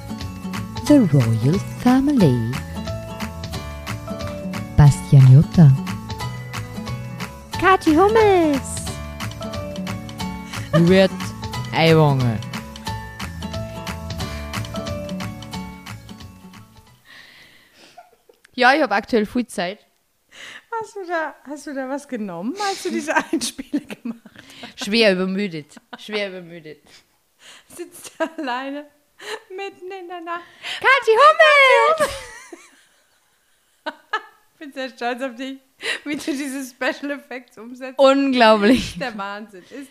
The Royal Family, Bastian Yotta, Kathi Hummels, Ruth Aiwanger. Ja, ich habe aktuell viel Zeit. Hast du da was genommen, als du diese Einspiele gemacht hast? Schwer übermüdet. Sitzt da alleine mitten in der Nacht. Kathi Hummels! Ich bin sehr stolz auf dich, wie du diese Special Effects umsetzt. Unglaublich. Ist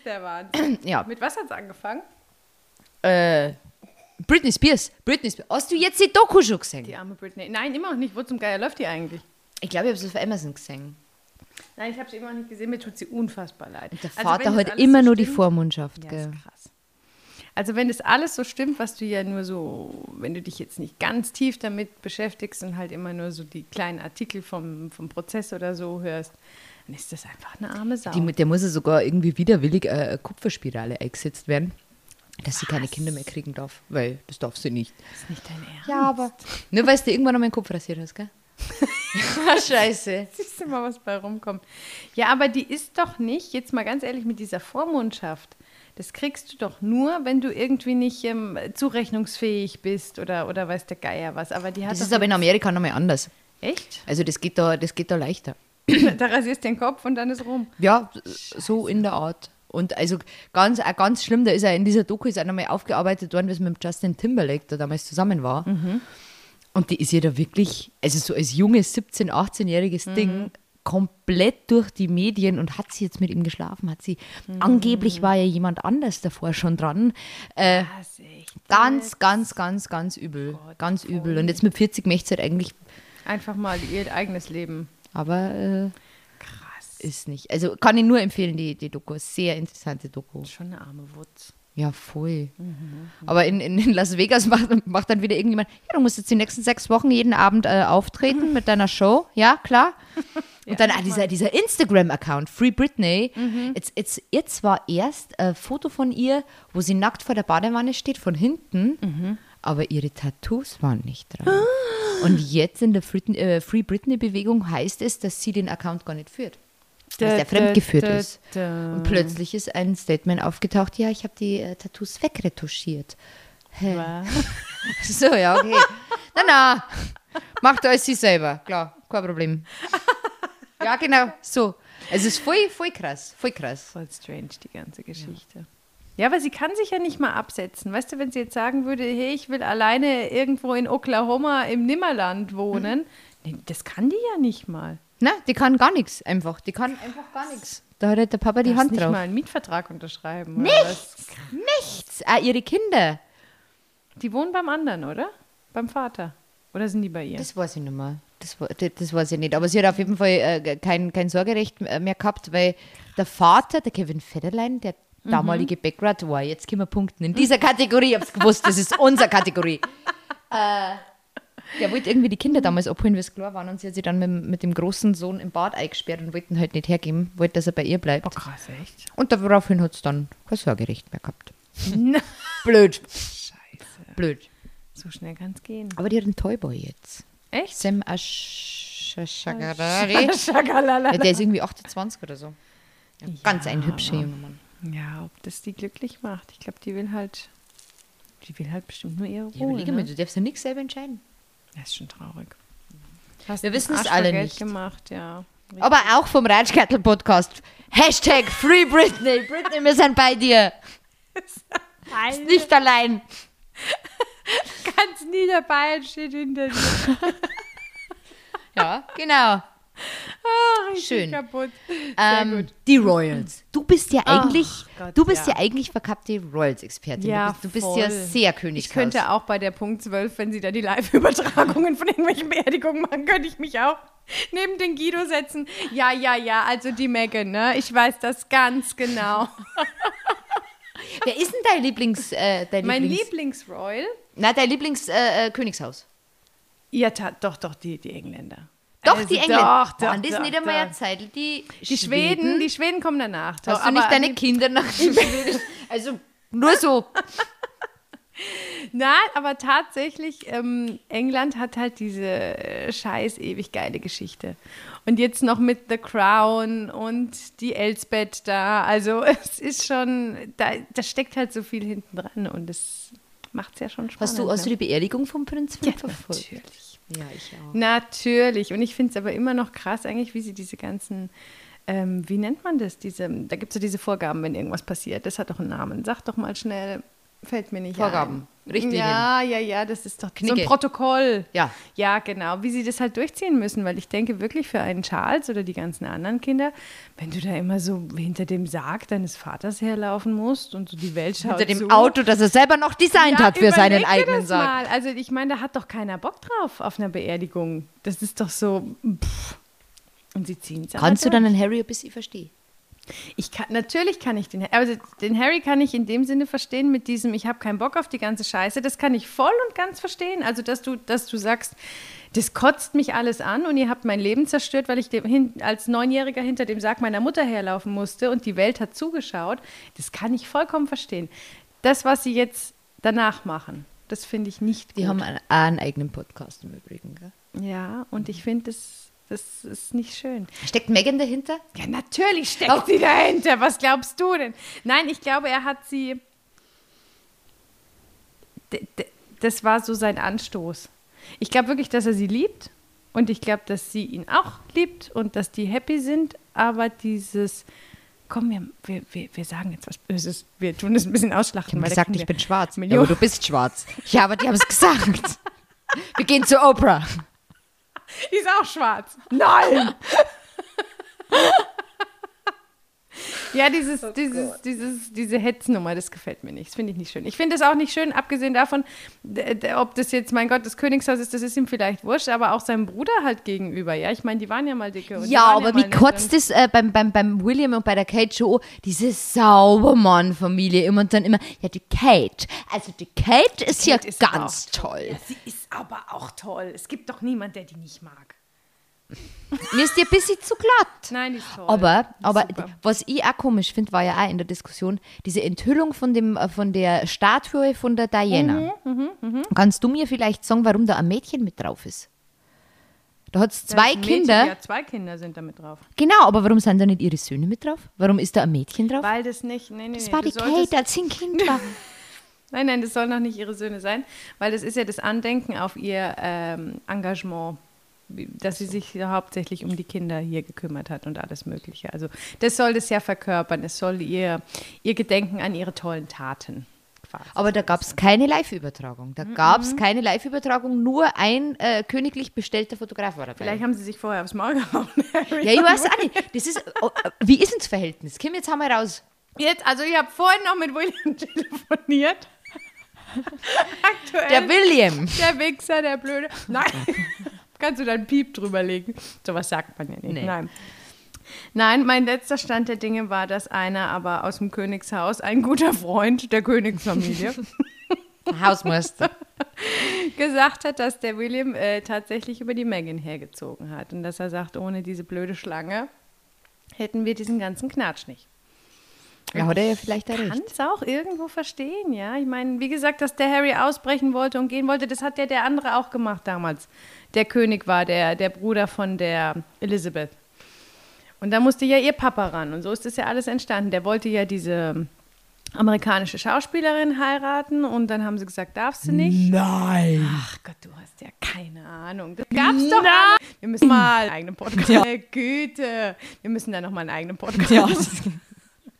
der Wahnsinn. Ja. Mit was hat's angefangen? Britney Spears. Hast du jetzt die Doku schon gesehen? Die arme Britney. Nein, immer noch nicht. Wo zum Geier läuft die eigentlich? Ich glaube, ich habe es auf Amazon gesehen. Nein, ich habe es immer noch nicht gesehen. Mir tut sie unfassbar leid. Und der Vater hat immer so nur die Vormundschaft. Ja, gell? Ist krass. Also wenn das alles so stimmt, was du ja nur so, wenn du dich jetzt nicht ganz tief damit beschäftigst und halt immer nur so die kleinen Artikel vom Prozess oder so hörst, dann ist das einfach eine arme Sau. Der muss ja sogar irgendwie widerwillig eine Kupferspirale eingesetzt werden, dass sie keine Kinder mehr kriegen darf, weil das darf sie nicht. Das ist nicht dein Ernst. Ja, aber nur weil du irgendwann noch meinen Kopf rasiert hast, gell? Scheiße. Siehst du mal, was bei rumkommt. Ja, aber die ist doch nicht, jetzt mal ganz ehrlich, mit dieser Vormundschaft, das kriegst du doch nur, wenn du irgendwie nicht zurechnungsfähig bist oder weiß der Geier was. Aber die hat das ist aber in Amerika nochmal anders. Echt? Also das geht da leichter. Da rasierst du den Kopf und dann ist rum. Ja, so in der Art. Und also ganz schlimm, da ist er in dieser Doku ist auch nochmal aufgearbeitet worden, was mit Justin Timberlake da damals zusammen war. Mhm. Und die ist ja da wirklich, also so als junges 17-, 18-jähriges Ding, komplett durch die Medien und hat sie jetzt mit ihm geschlafen, hat sie, angeblich war ja jemand anders davor schon dran. Ganz übel, Gott, ganz übel. Und jetzt mit 40 möchte sie halt eigentlich einfach mal ihr eigenes Leben. Aber krass. Ist nicht, also kann ich nur empfehlen, die Doku, sehr interessante Doku. Schon eine arme Wutz. Ja, voll. Aber in Las Vegas macht dann wieder irgendjemand, ja, du musst jetzt die nächsten 6 Wochen jeden Abend auftreten mit deiner Show. Ja, klar. Und dann dieser Instagram-Account, Free Britney. Jetzt war erst ein Foto von ihr, wo sie nackt vor der Badewanne steht, von hinten, aber ihre Tattoos waren nicht dran. Und jetzt in der Free Britney-Bewegung heißt es, dass sie den Account gar nicht führt. Dass der fremdgeführt ist. Und plötzlich ist ein Statement aufgetaucht, ja, ich habe die Tattoos wegretuschiert. Wow. So, ja, okay. Na, macht euch sie selber, klar, kein Problem. Ja, genau, so. Also es ist voll krass. Voll strange, die ganze Geschichte. Ja. Ja, aber sie kann sich ja nicht mal absetzen. Weißt du, wenn sie jetzt sagen würde, hey, ich will alleine irgendwo in Oklahoma im Nimmerland wohnen, nee, das kann die ja nicht mal. Nein, die kann gar nichts einfach. Die kann einfach gar nichts. Da hat halt der Papa die Hand drauf. Du nicht mal einen Mietvertrag unterschreiben. Oder nichts! Was? Nichts! Ah, ihre Kinder. Die wohnen beim anderen, oder? Beim Vater. Oder sind die bei ihr? Das weiß ich nicht mehr. Das weiß ich nicht. Aber sie hat auf jeden Fall kein Sorgerecht mehr gehabt, weil der Vater, der Kevin Federline, der damalige Backrat war, jetzt können wir punkten. In dieser Kategorie, ich hab's gewusst, das ist unsere Kategorie. Der wollte irgendwie die Kinder damals abholen, weil es klar waren. Und sie hat sich dann mit dem großen Sohn im Bad eingesperrt und wollte ihn halt nicht hergeben. Wollte, dass er bei ihr bleibt. Oh, krass, echt? Und daraufhin hat es dann kein Sorgerecht mehr gehabt. Blöd. Scheiße. So schnell kann es gehen. Aber die hat einen Toyboy jetzt. Echt? Sam Aschagarari. Ja, der ist irgendwie 28 oder so. Ja, ganz ein hübscher junger Mann. Ja, ob das die glücklich macht. Ich glaube, die will halt bestimmt nur ihre Ruhe. Ja, überlege mir, du darfst ja nichts selber entscheiden. Das ist schon traurig. Hast wir wissen es alle nicht. Gemacht, ja. Aber auch vom Ratschkattl-Podcast. Hashtag Free Britney. Britney, wir sind bei dir. Ist nicht allein. Ganz nie dabei und steht hinter dir. Ja, genau. Oh, schön. Kaputt. Sehr gut. Die Royals. Du bist ja eigentlich, verkappte Royals-Expertin. Ja, du bist ja sehr Königshaus. Ich könnte auch bei der Punkt 12, wenn sie da die Live-Übertragungen von irgendwelchen Beerdigungen machen, könnte ich mich auch neben den Guido setzen. Ja, also die Meghan, ne? Ich weiß das ganz genau. Wer ist denn dein Lieblings... mein Lieblingsroyal? Na, dein Lieblingskönigshaus. Ja, doch, die Engländer. Doch, also die Engländer. Waren das nicht einmal eine Zeit? Die Schweden? Die Schweden kommen danach. Doch, hast du nicht deine Kinder nach Schweden? Also nur so. Nein, aber tatsächlich, England hat halt diese scheiß ewig geile Geschichte. Und jetzt noch mit The Crown und die Elsbeth da. Also es ist schon, da steckt halt so viel hinten dran und das macht es ja schon Spaß. Hast du die Beerdigung vom Prinzen verfolgt? Natürlich. Ja, ich auch. Natürlich. Und ich finde es aber immer noch krass eigentlich, wie sie diese ganzen, wie nennt man das? Da gibt es ja diese Vorgaben, wenn irgendwas passiert. Das hat doch einen Namen. Sag doch mal schnell, fällt mir nicht Vorgaben. Ein. Richtlinien. Ja, das ist doch Knicke. So ein Protokoll. Ja. Ja, genau. Wie sie das halt durchziehen müssen, weil ich denke wirklich für einen Charles oder die ganzen anderen Kinder, wenn du da immer so hinter dem Sarg deines Vaters herlaufen musst und so die Welt schaut hinter dem zu. Auto, das er selber noch designt hat für seinen eigenen Sarg. Mal. Also ich meine, da hat doch keiner Bock drauf auf einer Beerdigung. Das ist doch so, und sie ziehen es an. Kannst du dann den Harry ein bisschen verstehen? Den Harry kann ich in dem Sinne verstehen mit diesem, ich habe keinen Bock auf die ganze Scheiße, das kann ich voll und ganz verstehen, also dass du sagst, das kotzt mich alles an und ihr habt mein Leben zerstört, weil ich als 9-Jähriger hinter dem Sarg meiner Mutter herlaufen musste und die Welt hat zugeschaut, das kann ich vollkommen verstehen. Das, was sie jetzt danach machen, das finde ich nicht gut. Die haben einen eigenen Podcast im Übrigen, gell? Ja, und ich finde das ist nicht schön. Steckt Meghan dahinter? Ja, natürlich steckt sie dahinter. Was glaubst du denn? Nein, ich glaube, er hat sie... Das war so sein Anstoß. Ich glaube wirklich, dass er sie liebt. Und ich glaube, dass sie ihn auch liebt und dass die happy sind. Aber dieses... Komm, wir sagen jetzt was Böses. Wir tun das ein bisschen ausschlachten. Ich habe gesagt, ich bin schwarz. Ja, aber du bist schwarz. Ja, aber die haben es gesagt. Wir gehen zu Oprah. Die ist auch schwarz. Nein! Ja, diese Hetznummer, das gefällt mir nicht. Das finde ich nicht schön. Ich finde das auch nicht schön, abgesehen davon, ob das jetzt, mein Gott, das Königshaus ist, das ist ihm vielleicht wurscht, aber auch seinem Bruder halt gegenüber. Ja, ich meine, die waren ja mal dicke. Und ja, aber wie kotzt es beim William und bei der Kate schon, diese Saubermann-Familie immer und dann immer, ja, die Kate. Also die Kate ist ja ganz toll. Ja, sie ist aber auch toll. Es gibt doch niemanden, der die nicht mag. Mir ist die ein bisschen zu glatt. Nein, die ist toll. Aber was ich auch komisch finde, war ja auch in der Diskussion, diese Enthüllung von der Statue von der Diana. Kannst du mir vielleicht sagen, warum da ein Mädchen mit drauf ist? Da hat es zwei Kinder. Ja, 2 Kinder sind da mit drauf. Genau, aber warum sind da nicht ihre Söhne mit drauf? Warum ist da ein Mädchen drauf? Weil das nicht, das war die Kate, als sie ein Kind war. Nein, das sollen noch nicht ihre Söhne sein, weil das ist ja das Andenken auf ihr Engagement, dass sie sich hauptsächlich um die Kinder hier gekümmert hat und alles Mögliche. Also das soll das ja verkörpern. Es soll ihr Gedenken an ihre tollen Taten quasi. Aber da gab es keine Live-Übertragung. Nur ein königlich bestellter Fotograf war dabei. Vielleicht haben sie sich vorher aufs Maul gehauen. Ja, ich weiß auch nicht. Das ist, wie ist denn das Verhältnis? Kim, jetzt haben wir raus. Jetzt, also ich habe vorhin noch mit William telefoniert. Aktuell. Der William. Der Wichser, der Blöde. Nein. Kannst du deinen Piep drüberlegen? So was sagt man ja nicht. Nee. Nein, mein letzter Stand der Dinge war, dass einer aber aus dem Königshaus, ein guter Freund der Königsfamilie, Hausmeister, gesagt hat, dass der William tatsächlich über die Meghan hergezogen hat. Und dass er sagt, ohne diese blöde Schlange hätten wir diesen ganzen Knatsch nicht. Ja, hat er ja vielleicht recht. Ich kann es auch irgendwo verstehen, ja. Ich meine, wie gesagt, dass der Harry ausbrechen wollte und gehen wollte, das hat ja der andere auch gemacht damals. Der König war der Bruder von der Elizabeth. Und da musste ja ihr Papa ran und so ist das ja alles entstanden. Der wollte ja diese amerikanische Schauspielerin heiraten und dann haben sie gesagt, darfst du nicht. Nein! Ach Gott, du hast ja keine Ahnung. Das gab's doch auch. Wir müssen mal einen eigenen Podcast. Ja. Güte! Wir müssen da nochmal einen eigenen Podcast. Ja.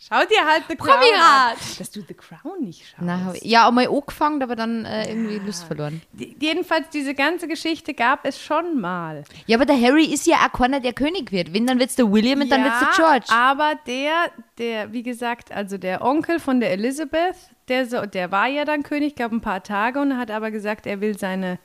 Schau dir halt The Crown an. Dass du The Crown nicht schaust. Na, ja, auch mal angefangen, aber dann irgendwie Lust verloren. Jedenfalls, diese ganze Geschichte gab es schon mal. Ja, aber der Harry ist ja auch keiner, der König wird. Wenn, dann wird's der William und ja, dann wird's der George. Aber der, wie gesagt, also der Onkel von der Elizabeth, der war ja dann König, gab ein paar Tage und hat aber gesagt, er will seine...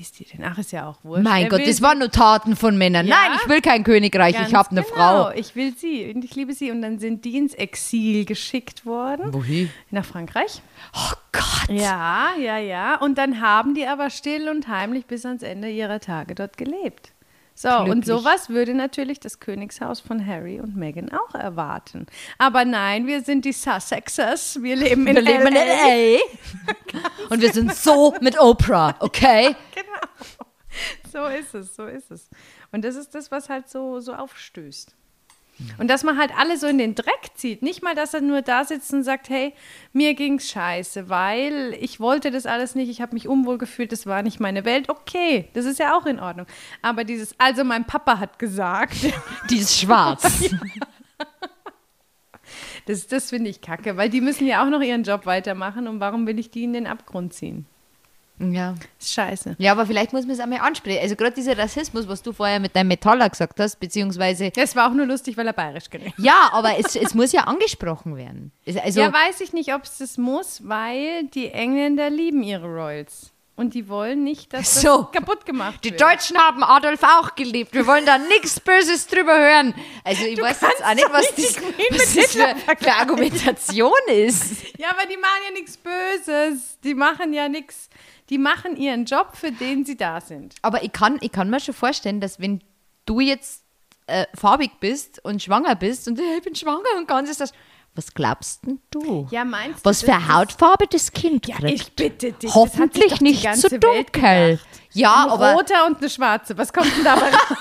Ist die denn? Ach, ist ja auch wurscht. Mein Gott, das waren nur Taten von Männern. Ja, nein, ich will kein Königreich, ich habe eine Frau. Ich will sie und ich liebe sie. Und dann sind die ins Exil geschickt worden. Wohin? Nach Frankreich. Oh Gott. Ja, ja, ja. Und dann haben die aber still und heimlich bis ans Ende ihrer Tage dort gelebt. So, glücklich. Und sowas würde natürlich das Königshaus von Harry und Meghan auch erwarten. Aber nein, wir sind die Sussexers, wir leben in L.A. und wir sind so mit Oprah, okay? Genau, so ist es, so ist es. Und das ist das, was halt so aufstößt. Und dass man halt alle so in den Dreck zieht. Nicht mal, dass er nur da sitzt und sagt, hey, mir ging's scheiße, weil ich wollte das alles nicht, ich habe mich unwohl gefühlt, das war nicht meine Welt. Okay, das ist ja auch in Ordnung. Aber dieses, also mein Papa hat gesagt. Die ist schwarz. Ja. Das finde ich kacke, weil die müssen ja auch noch ihren Job weitermachen und warum will ich die in den Abgrund ziehen? Ja. Ist scheiße. Ja, aber vielleicht muss man es einmal ansprechen. Also gerade dieser Rassismus, was du vorher mit deinem Metaller gesagt hast, beziehungsweise... Das war auch nur lustig, weil er bayerisch geredet hat. Ja, aber es muss ja angesprochen werden. Also, ja, weiß ich nicht, ob es das muss, weil die Engländer lieben ihre Royals. Und die wollen nicht, dass das kaputt gemacht wird. Die Deutschen haben Adolf auch geliebt. Wir wollen da nichts Böses drüber hören. Also ich weiß jetzt auch nicht, was das für Argumentation ist. Ja, aber die machen ja nichts Böses. Die machen ja nichts... Die machen ihren Job, für den sie da sind. Aber ich kann mir schon vorstellen, dass wenn du jetzt farbig bist und schwanger bist und ich bin schwanger und ganz ist das, was glaubst denn du? Ja, meinst was du, für Hautfarbe das Kind kriegt? Ja, ich bitte dich. Hoffentlich das hat nicht zu so dunkel. Ja, ein aber roter und eine schwarze. Was kommt denn dabei raus?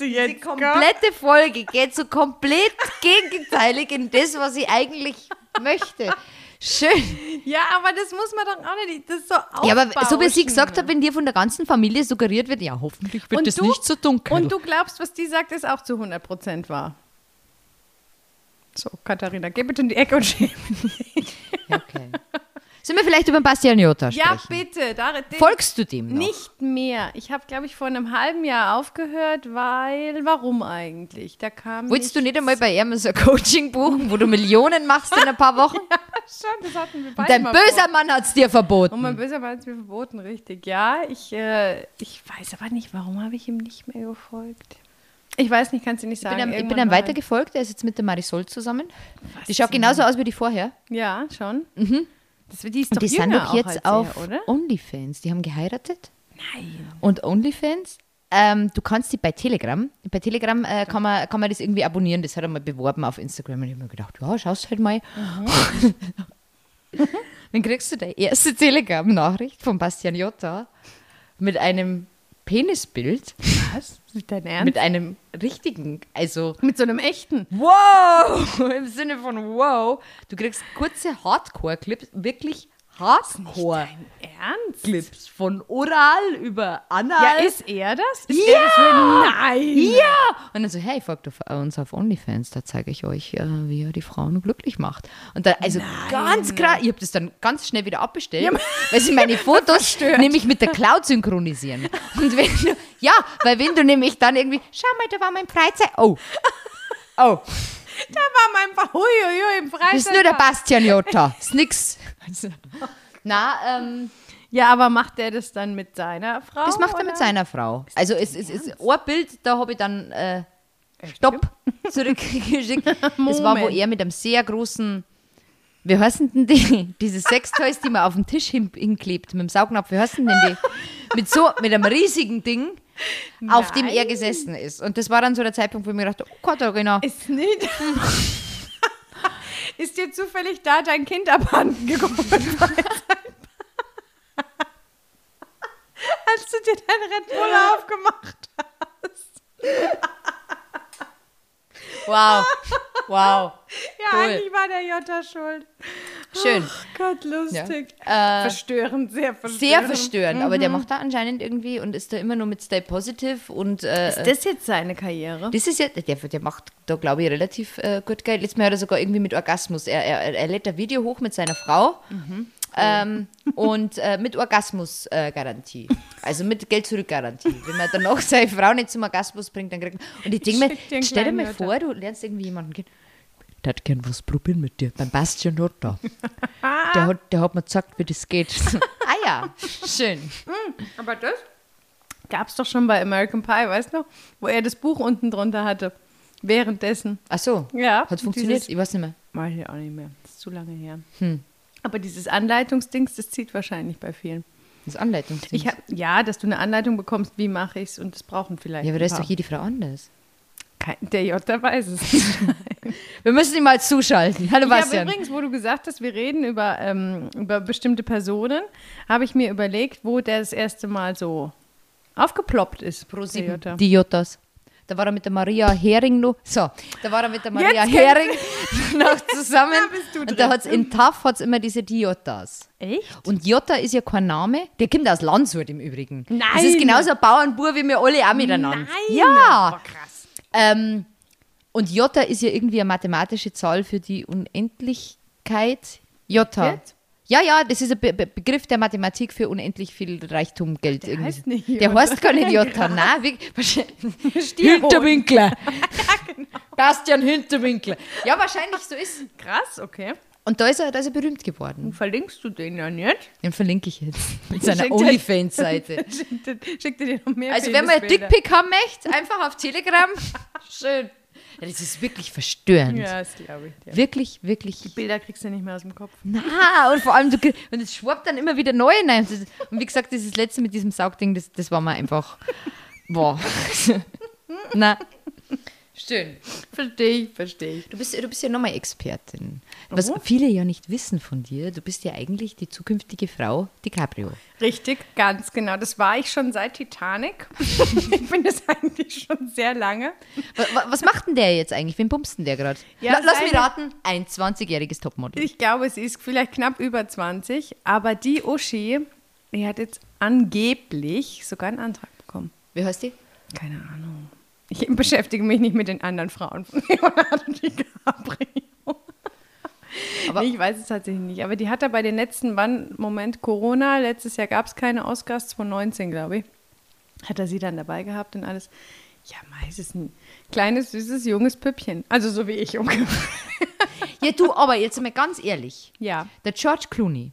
Die komplette Folge geht so komplett gegenteilig in das, was ich eigentlich möchte. Schön. Ja, aber das muss man doch auch nicht, das so aufbauen. Ja, aber so wie sie gesagt hat, wenn dir von der ganzen Familie suggeriert wird, ja, hoffentlich wird das nicht so dunkel. Und du glaubst, was die sagt, ist auch zu 100% wahr. So, Katharina, geh bitte in die Ecke und schäme dich. Okay. Sollen wir vielleicht über den Bastian Yotta sprechen? Ja, bitte. Folgst du dem noch? Nicht mehr. Ich habe, glaube ich, vor einem halben Jahr aufgehört, weil, warum eigentlich? Da kam Wolltest du nicht einmal bei Amazon ein Coaching buchen, wo du Millionen machst in ein paar Wochen? Ja, schon, das hatten wir beide. Dein böser Mann hat es dir verboten. Und mein böser Mann hat es mir verboten, richtig. Ja, ich weiß aber nicht, warum habe ich ihm nicht mehr gefolgt. Ich weiß nicht, kannst du nicht sagen. Ich bin dann weitergefolgt, er ist jetzt mit der Marisol zusammen. Was die schaut genauso aus wie die vorher. Ja, schon. Mhm. Die ist doch die sind doch jetzt auf OnlyFans. Die haben geheiratet. Nein. Und OnlyFans, du kannst die bei Telegram kann man das irgendwie abonnieren. Das hat er mal beworben auf Instagram. Und ich habe mir gedacht, ja, schaust halt mal. Mhm. Dann kriegst du die erste Telegram-Nachricht von Bastian Yotta mit einem Penisbild. Was? Mit deinem Ernst? Mit einem richtigen, also... Mit so einem echten? Wow! Im Sinne von wow. Du kriegst kurze Hardcore-Clips, wirklich Hardcore. Nicht dein Ernst? Clips von Oral über Anal. Ja, ist er das? Ist ja! Er das? Nein! Ja! Und dann so, hey, folgt uns auf OnlyFans, da zeige ich euch, wie er die Frauen glücklich macht. Und dann, also nein. Ganz krass, ich habe das dann ganz schnell wieder abbestellt, ja, weil sie meine Fotos nämlich mit der Cloud synchronisieren. Und wenn du, ja, weil wenn du nämlich dann irgendwie, schau mal, da war mein Freizeit, oh. Da war mein Huiuiui im Freizeit. Das ist nur der Bastian Yotta. Ist nix. Na, ja, aber macht der das dann mit seiner Frau? Das macht er mit seiner Frau. Also es ist ein Bild, da habe ich dann Stopp zurückgeschickt. Das war, wo er mit einem sehr großen, wie heißen denn die? Diese Sextoys, die man auf den Tisch hinklebt, mit dem Saugnapf, wie heißen denn die? Mit einem riesigen Ding. auf dem er gesessen ist. Und das war dann so der Zeitpunkt, wo ich mir dachte, oh Gott, Arena. Ist nicht... Ist dir zufällig da dein Kind abhanden gekommen? Als du dir dein Red Bull aufgemacht hast. Wow, wow. Ja, cool. Eigentlich war der Jotta schuld. Schön. Oh Gott, lustig. Ja. Verstörend, sehr verstörend. Sehr verstörend, aber der macht da anscheinend irgendwie und ist da immer nur mit Stay Positive. Und, ist das jetzt seine Karriere? Das ist ja, der macht da, glaube ich, relativ gut Geld. Letztes Mal hat er sogar irgendwie mit Orgasmus. Er lädt ein Video hoch mit seiner Frau. Mhm. Und mit Orgasmus-Garantie. Also mit Geld-Zurück-Garantie. Wenn man danach seine Frau nicht zum Orgasmus bringt, dann kriegt man... Und ich denke mir, stell dir mal vor, du lernst irgendwie jemanden kennen. Der hat gern was probieren mit dir. Beim Bastian Yotta. Der hat mir gesagt, wie das geht. Ah ja, schön. Aber das gab es doch schon bei American Pie, weißt du noch? Wo er das Buch unten drunter hatte. Währenddessen. Ach so, ja, hat funktioniert? Ich weiß nicht mehr. Mach ich auch nicht mehr. Das ist zu lange her. Aber dieses Anleitungsdings, das zieht wahrscheinlich bei vielen. Das Anleitungsding? Ja, dass du eine Anleitung bekommst, wie mache ich es und das brauchen vielleicht. Ja, aber da ist doch jede Frau anders. Der Jotta weiß es. Wir müssen ihn mal zuschalten. Hallo Bastian. Ich habe übrigens, wo du gesagt hast, wir reden über bestimmte Personen, habe ich mir überlegt, wo der das erste Mal so aufgeploppt ist. ProSieben, Jotta. Die Jottas. Da war er mit der Maria Hering noch. So, da war er mit der Maria Hering noch zusammen. Da und da hat es in TAF hat's immer diese Diottas. Echt? Und Jotta ist ja kein Name. Der kommt aus Landshut im Übrigen. Nein. Das ist genauso ein Bauernbub, wie wir alle auch miteinander. Nein. Ja. War krass. Und Jotta ist ja irgendwie eine mathematische Zahl für die Unendlichkeit. Jotta. Jetzt? Ja, das ist ein Begriff der Mathematik für unendlich viel Reichtum, Geld. Der heißt nicht Jotta. Der heißt gar nicht Jotta. Nein, Hinterwinkler. Ja, genau. Bastian Hinterwinkler. Ja, wahrscheinlich so ist. Krass, okay. Und da ist er berühmt geworden. Und verlinkst du den dann jetzt? Den verlinke ich jetzt. Mit seiner OnlyFans-Seite. Schick dir noch mehr. Also wenn man ein Dickpick haben möchte, einfach auf Telegram. Schön. Ja, das ist wirklich verstörend. Ja, das glaube ich. Ja. Wirklich, wirklich. Die Bilder kriegst du nicht mehr aus dem Kopf. Na, und vor allem, und es schwappt dann immer wieder neue rein. Und wie gesagt, dieses letzte mit diesem Saugding, das war mir einfach, boah. Na, schön. Verstehe ich. Du bist ja nochmal Expertin. Was viele ja nicht wissen von dir, du bist ja eigentlich die zukünftige Frau DiCaprio. Richtig, ganz genau. Das war ich schon seit Titanic. Ich bin das eigentlich schon sehr lange. Was macht denn der jetzt eigentlich? Wen pumpst denn der gerade? Ja, lass mich raten, ein 20-jähriges Topmodel. Ich glaube, sie ist vielleicht knapp über 20. Aber die Uschi, die hat jetzt angeblich sogar einen Antrag bekommen. Wie heißt die? Keine Ahnung. Ich beschäftige mich nicht mit den anderen Frauen von Leonardo DiCaprio. Aber ich weiß es tatsächlich nicht. Aber die hat er bei den letzten, Corona, letztes Jahr gab es keine Oscars, 2019, glaube ich. Hat er sie dann dabei gehabt und alles. Ja, meistens ein kleines, süßes, junges Püppchen. Also so wie ich ungefähr. Ja, du, aber jetzt mal ganz ehrlich. Ja. Der George Clooney,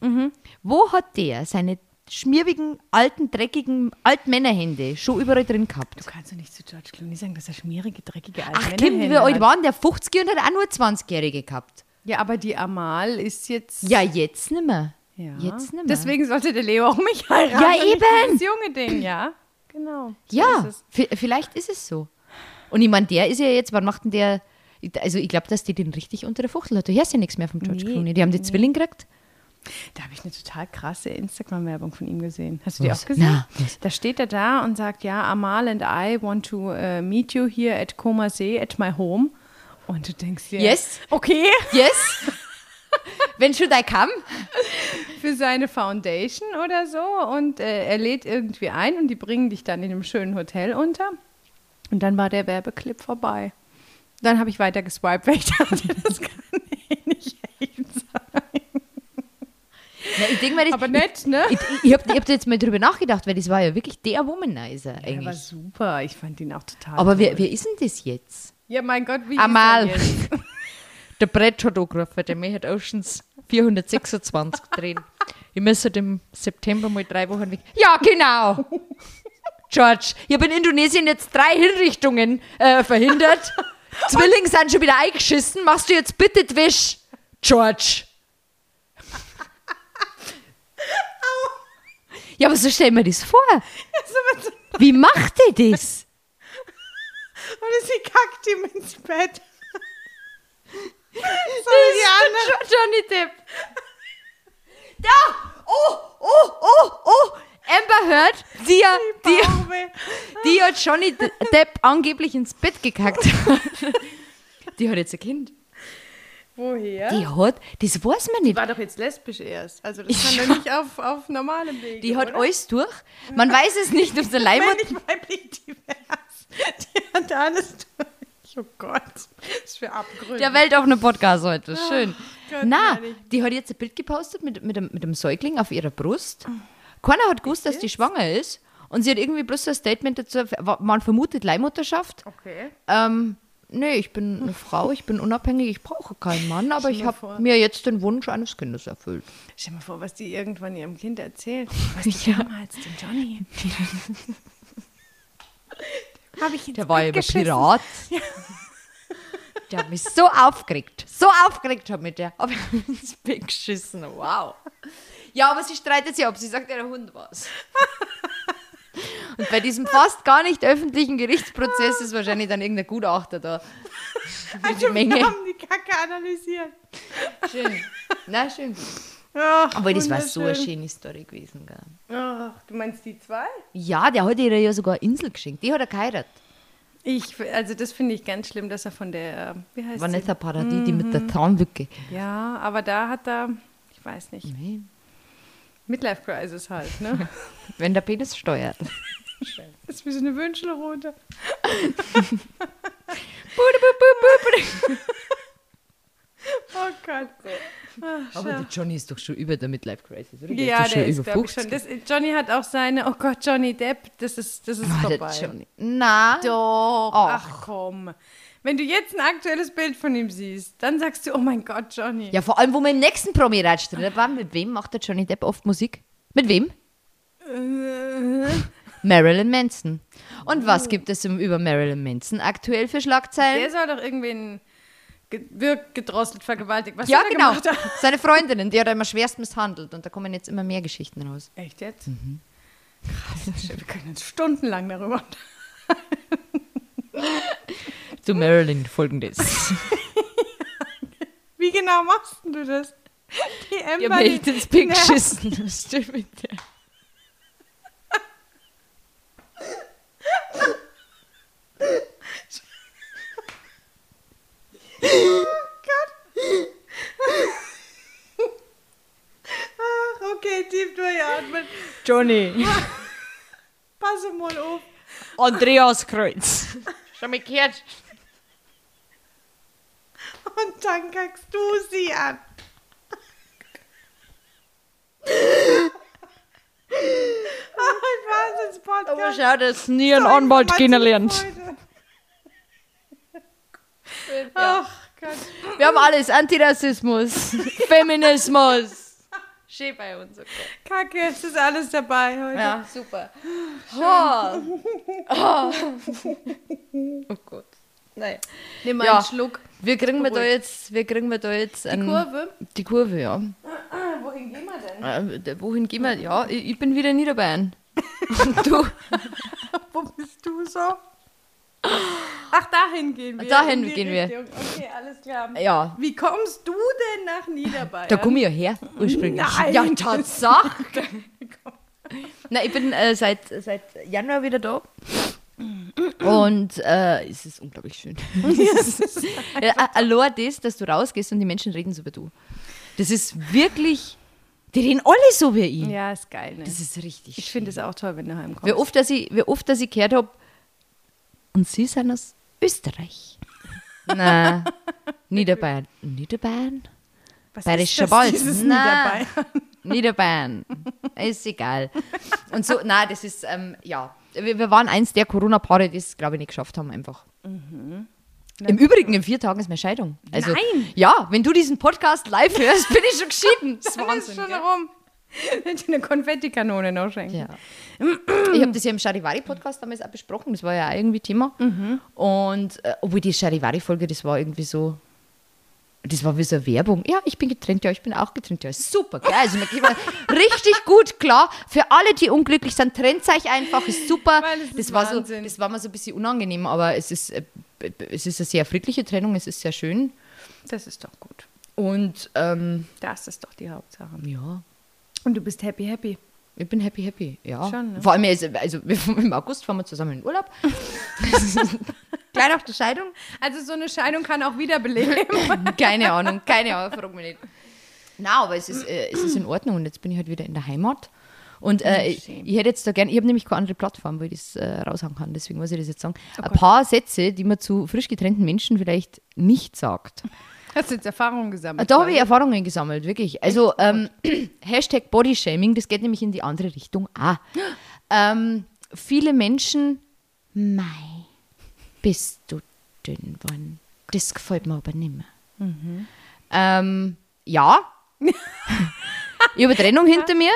wo hat der seine schmierigen, alten, dreckigen Altmännerhände schon überall drin gehabt? Du kannst doch nicht zu George Clooney sagen, dass er schmierige, dreckige Altmännerhände hat. Ach, wie alt waren der? 50er und hat auch nur 20-Jährige gehabt. Ja, aber die Amal ist jetzt... Ja, jetzt nicht mehr. Ja. Jetzt nicht mehr. Deswegen sollte der Leo auch mich heiraten. Ja, eben. Das junge Ding, ja. Genau. Ja, so ist vielleicht ist es so. Und ich meine, der ist ja jetzt, wann macht denn der... Also ich glaube, dass die den richtig unter der Fuchtel hat. Du hörst ja nichts mehr von George Clooney. Die haben die Zwillinge gekriegt. Da habe ich eine total krasse Instagram-Werbung von ihm gesehen. Hast du die auch gesehen? Na, da steht er da und sagt, ja, Amal and I want to meet you here at Koma See at my home. Und du denkst dir, yes, okay. Yes, when should I come? Für seine Foundation oder so. Und er lädt irgendwie ein und die bringen dich dann in einem schönen Hotel unter. Und dann war der Werbeclip vorbei. Dann habe ich weiter geswiped, weil ich dachte, das kann nicht echt sein. Ja, ich denk mal, aber nett, ne? Ich hab jetzt mal drüber nachgedacht, weil das war ja wirklich der Womanizer eigentlich. Ja, war super, ich fand ihn auch total aber toll. Wer ist denn das jetzt? Ja, mein Gott, wie Amal. Ist der jetzt? Der Brett hat angerufen, der May hat Oceans 426 drehen. Ich müsste im September mal 3 Wochen weg. Ja, genau! George, ich habe in Indonesien jetzt 3 Hinrichtungen verhindert. Zwillinge sind schon wieder eingeschissen. Machst du jetzt bitte die Wäsche, George? Ja, aber so stell mir das vor. Ja, so mit so Wie macht ihr das? Und sie kackt ihm ins Bett. So das ist Johnny Depp. Da! Oh, oh, oh, oh! Amber Heard, die hat Johnny Depp angeblich ins Bett gekackt. Die hat jetzt ein Kind. Woher? Das weiß man nicht. Die war doch jetzt lesbisch erst. Also das kann ja nicht auf normalem Weg. Die hat alles durch. Man weiß es nicht, ob der Leihmutter... Ich meine, ich weiblich divers. Die hat alles durch. Oh Gott, das ist für abgründig. Der Welt auf einem Podcast heute, schön. Oh, na, die hat jetzt ein Bild gepostet mit einem Säugling auf ihrer Brust. Keiner hat gewusst, dass die schwanger ist. Und sie hat irgendwie bloß so ein Statement dazu, man vermutet Leihmutterschaft. Okay. Nee, ich bin eine Frau, ich bin unabhängig, ich brauche keinen Mann, aber ich habe mir jetzt den Wunsch eines Kindes erfüllt. Stell dir mal vor, was die irgendwann ihrem Kind erzählt. Was die damals dem Johnny... Der war ja Pirat. Ja. Der hat mich so aufgeregt hat mich der. Aber ich habe ins Bett geschissen, wow. Ja, aber sie streitet sich ab, sie sagt, der Hund war's. Und bei diesem fast gar nicht öffentlichen Gerichtsprozess ist wahrscheinlich dann irgendein Gutachter da. Also Menge. Wir haben die Kacke analysiert. Schön. Na, schön. Ach, aber das war so eine schöne Story gewesen. Gell? Ach, du meinst die zwei? Ja, der hat ihr ja sogar eine Insel geschenkt. Die hat er geheiratet. Also das finde ich ganz schlimm, dass er von der, wie heißt Vanessa sie? Paradis, die mit der Zahnlücke. Ja, aber da hat er, ich weiß nicht, Midlife-Crisis halt, ne? Wenn der Penis steuert. Das ist wie so eine Wünschelrute. Oh Gott. Ach, aber der Johnny ist doch schon über der Midlife-Crisis, oder? Ja, der ist, glaube ich, schon. Johnny hat auch seine, oh Gott, Johnny Depp, das ist vorbei. Na, doch. Ach komm. Wenn du jetzt ein aktuelles Bild von ihm siehst, dann sagst du, oh mein Gott, Johnny. Ja, vor allem, wo wir im nächsten Promi-Ratsch drin waren, mit wem macht der Johnny Depp oft Musik? Mit wem? Marilyn Manson. Und was gibt es über Marilyn Manson aktuell für Schlagzeilen? Der soll doch irgendwie wirkt gedrosselt, vergewaltigt. Was ja, genau. Gemacht? Seine Freundinnen, die hat er immer schwerst misshandelt. Und da kommen jetzt immer mehr Geschichten raus. Echt jetzt? Mhm. Krass. Wir können jetzt stundenlang darüber. Zu Marilyn folgendes. Wie genau machst du das? Die Ember. Ja, ich ins Pink geschissen. Das stimmt mit der. Oh Gott. Ach, okay, tief durchatmen. Johnny. Pass mal auf. Andreas Kreuz. Schon mal gehört. Und dann kackst du sie an. Ich weiß ins Podcast. Aber schau, dass nie ein Anwalt kennenlernt. Ja. Ach Gott. Wir haben alles, Antirassismus, Feminismus. Schön bei uns. Okay. Kacke, es ist alles dabei heute. Ja, super. Oh Gott. Nein. Nimm mal einen Schluck. Wir kriegen da jetzt die Kurve? Die Kurve, ja. Wohin gehen wir denn? Ja, ich bin wieder in Niederbayern. Und du? Wo bist du so? Ach, dahin gehen wir. Okay, alles klar. Ja. Wie kommst du denn nach Niederbayern? Da komme ich ja her, ursprünglich. Nein. Ja, Tatsache. Na, ich bin seit Januar wieder da. Und es ist unglaublich schön. Allein das, dass du rausgehst und die Menschen reden so wie du. Das ist wirklich... Die reden alle so wie ich. Ja, ist geil, ne? Das ist richtig schön. Ich finde es auch toll, wenn du heimkommst. Wie oft, dass ich gehört habe, und sie sind aus Österreich. Nein, Niederbayern. Niederbayern? Was Bayerischer Wald. Nein, Niederbayern. Ist egal. Und so, nein, das ist, ja. Wir waren eins der Corona-Paare, die es, glaube ich, nicht geschafft haben, einfach. Mhm. Im Übrigen, in 4 Tagen ist meine Scheidung. Also, nein! Ja, wenn du diesen Podcast live hörst, bin ich schon geschieden. Das ist Wahnsinn, schon rum. Hätte eine Konfettikanone noch schenken. Ja. Ich habe das ja im Charivari-Podcast damals auch besprochen, das war ja auch irgendwie Thema. Mhm. Und obwohl die Charivari-Folge, das war irgendwie so, Das war wie so eine Werbung. Ja, ich bin getrennt, ja, ich bin auch getrennt, ja. Super, geil. Also man geht mal richtig gut klar. Für alle, die unglücklich sind, trennt euch einfach, ist super. Das war mir so ein bisschen unangenehm, aber es ist eine sehr friedliche Trennung, es ist sehr schön. Das ist doch gut. Und das ist doch die Hauptsache. Ja. Und du bist happy, happy. Ich bin happy, happy, ja. Schon, ne? Vor allem, also im August fahren wir zusammen in den Urlaub. Gleich auf die Scheidung. Also so eine Scheidung kann auch wieder beleben. Keine Ahnung, frag mich nicht. Nein, aber es ist in Ordnung und jetzt bin ich halt wieder in der Heimat. Und ich hätte jetzt da gerne, ich habe nämlich keine andere Plattform, wo ich das raushauen kann, deswegen muss ich das jetzt sagen. Oh, ein paar Sätze, die man zu frisch getrennten Menschen vielleicht nicht sagt. Hast du jetzt Erfahrungen gesammelt? Da habe ich Erfahrungen gesammelt, wirklich. Also Hashtag Bodyshaming, das geht nämlich in die andere Richtung auch. Viele Menschen, mei, bist du dünn geworden. Das gefällt mir aber nicht mehr. Mhm. Ja. Ich habe Trennung hinter mir.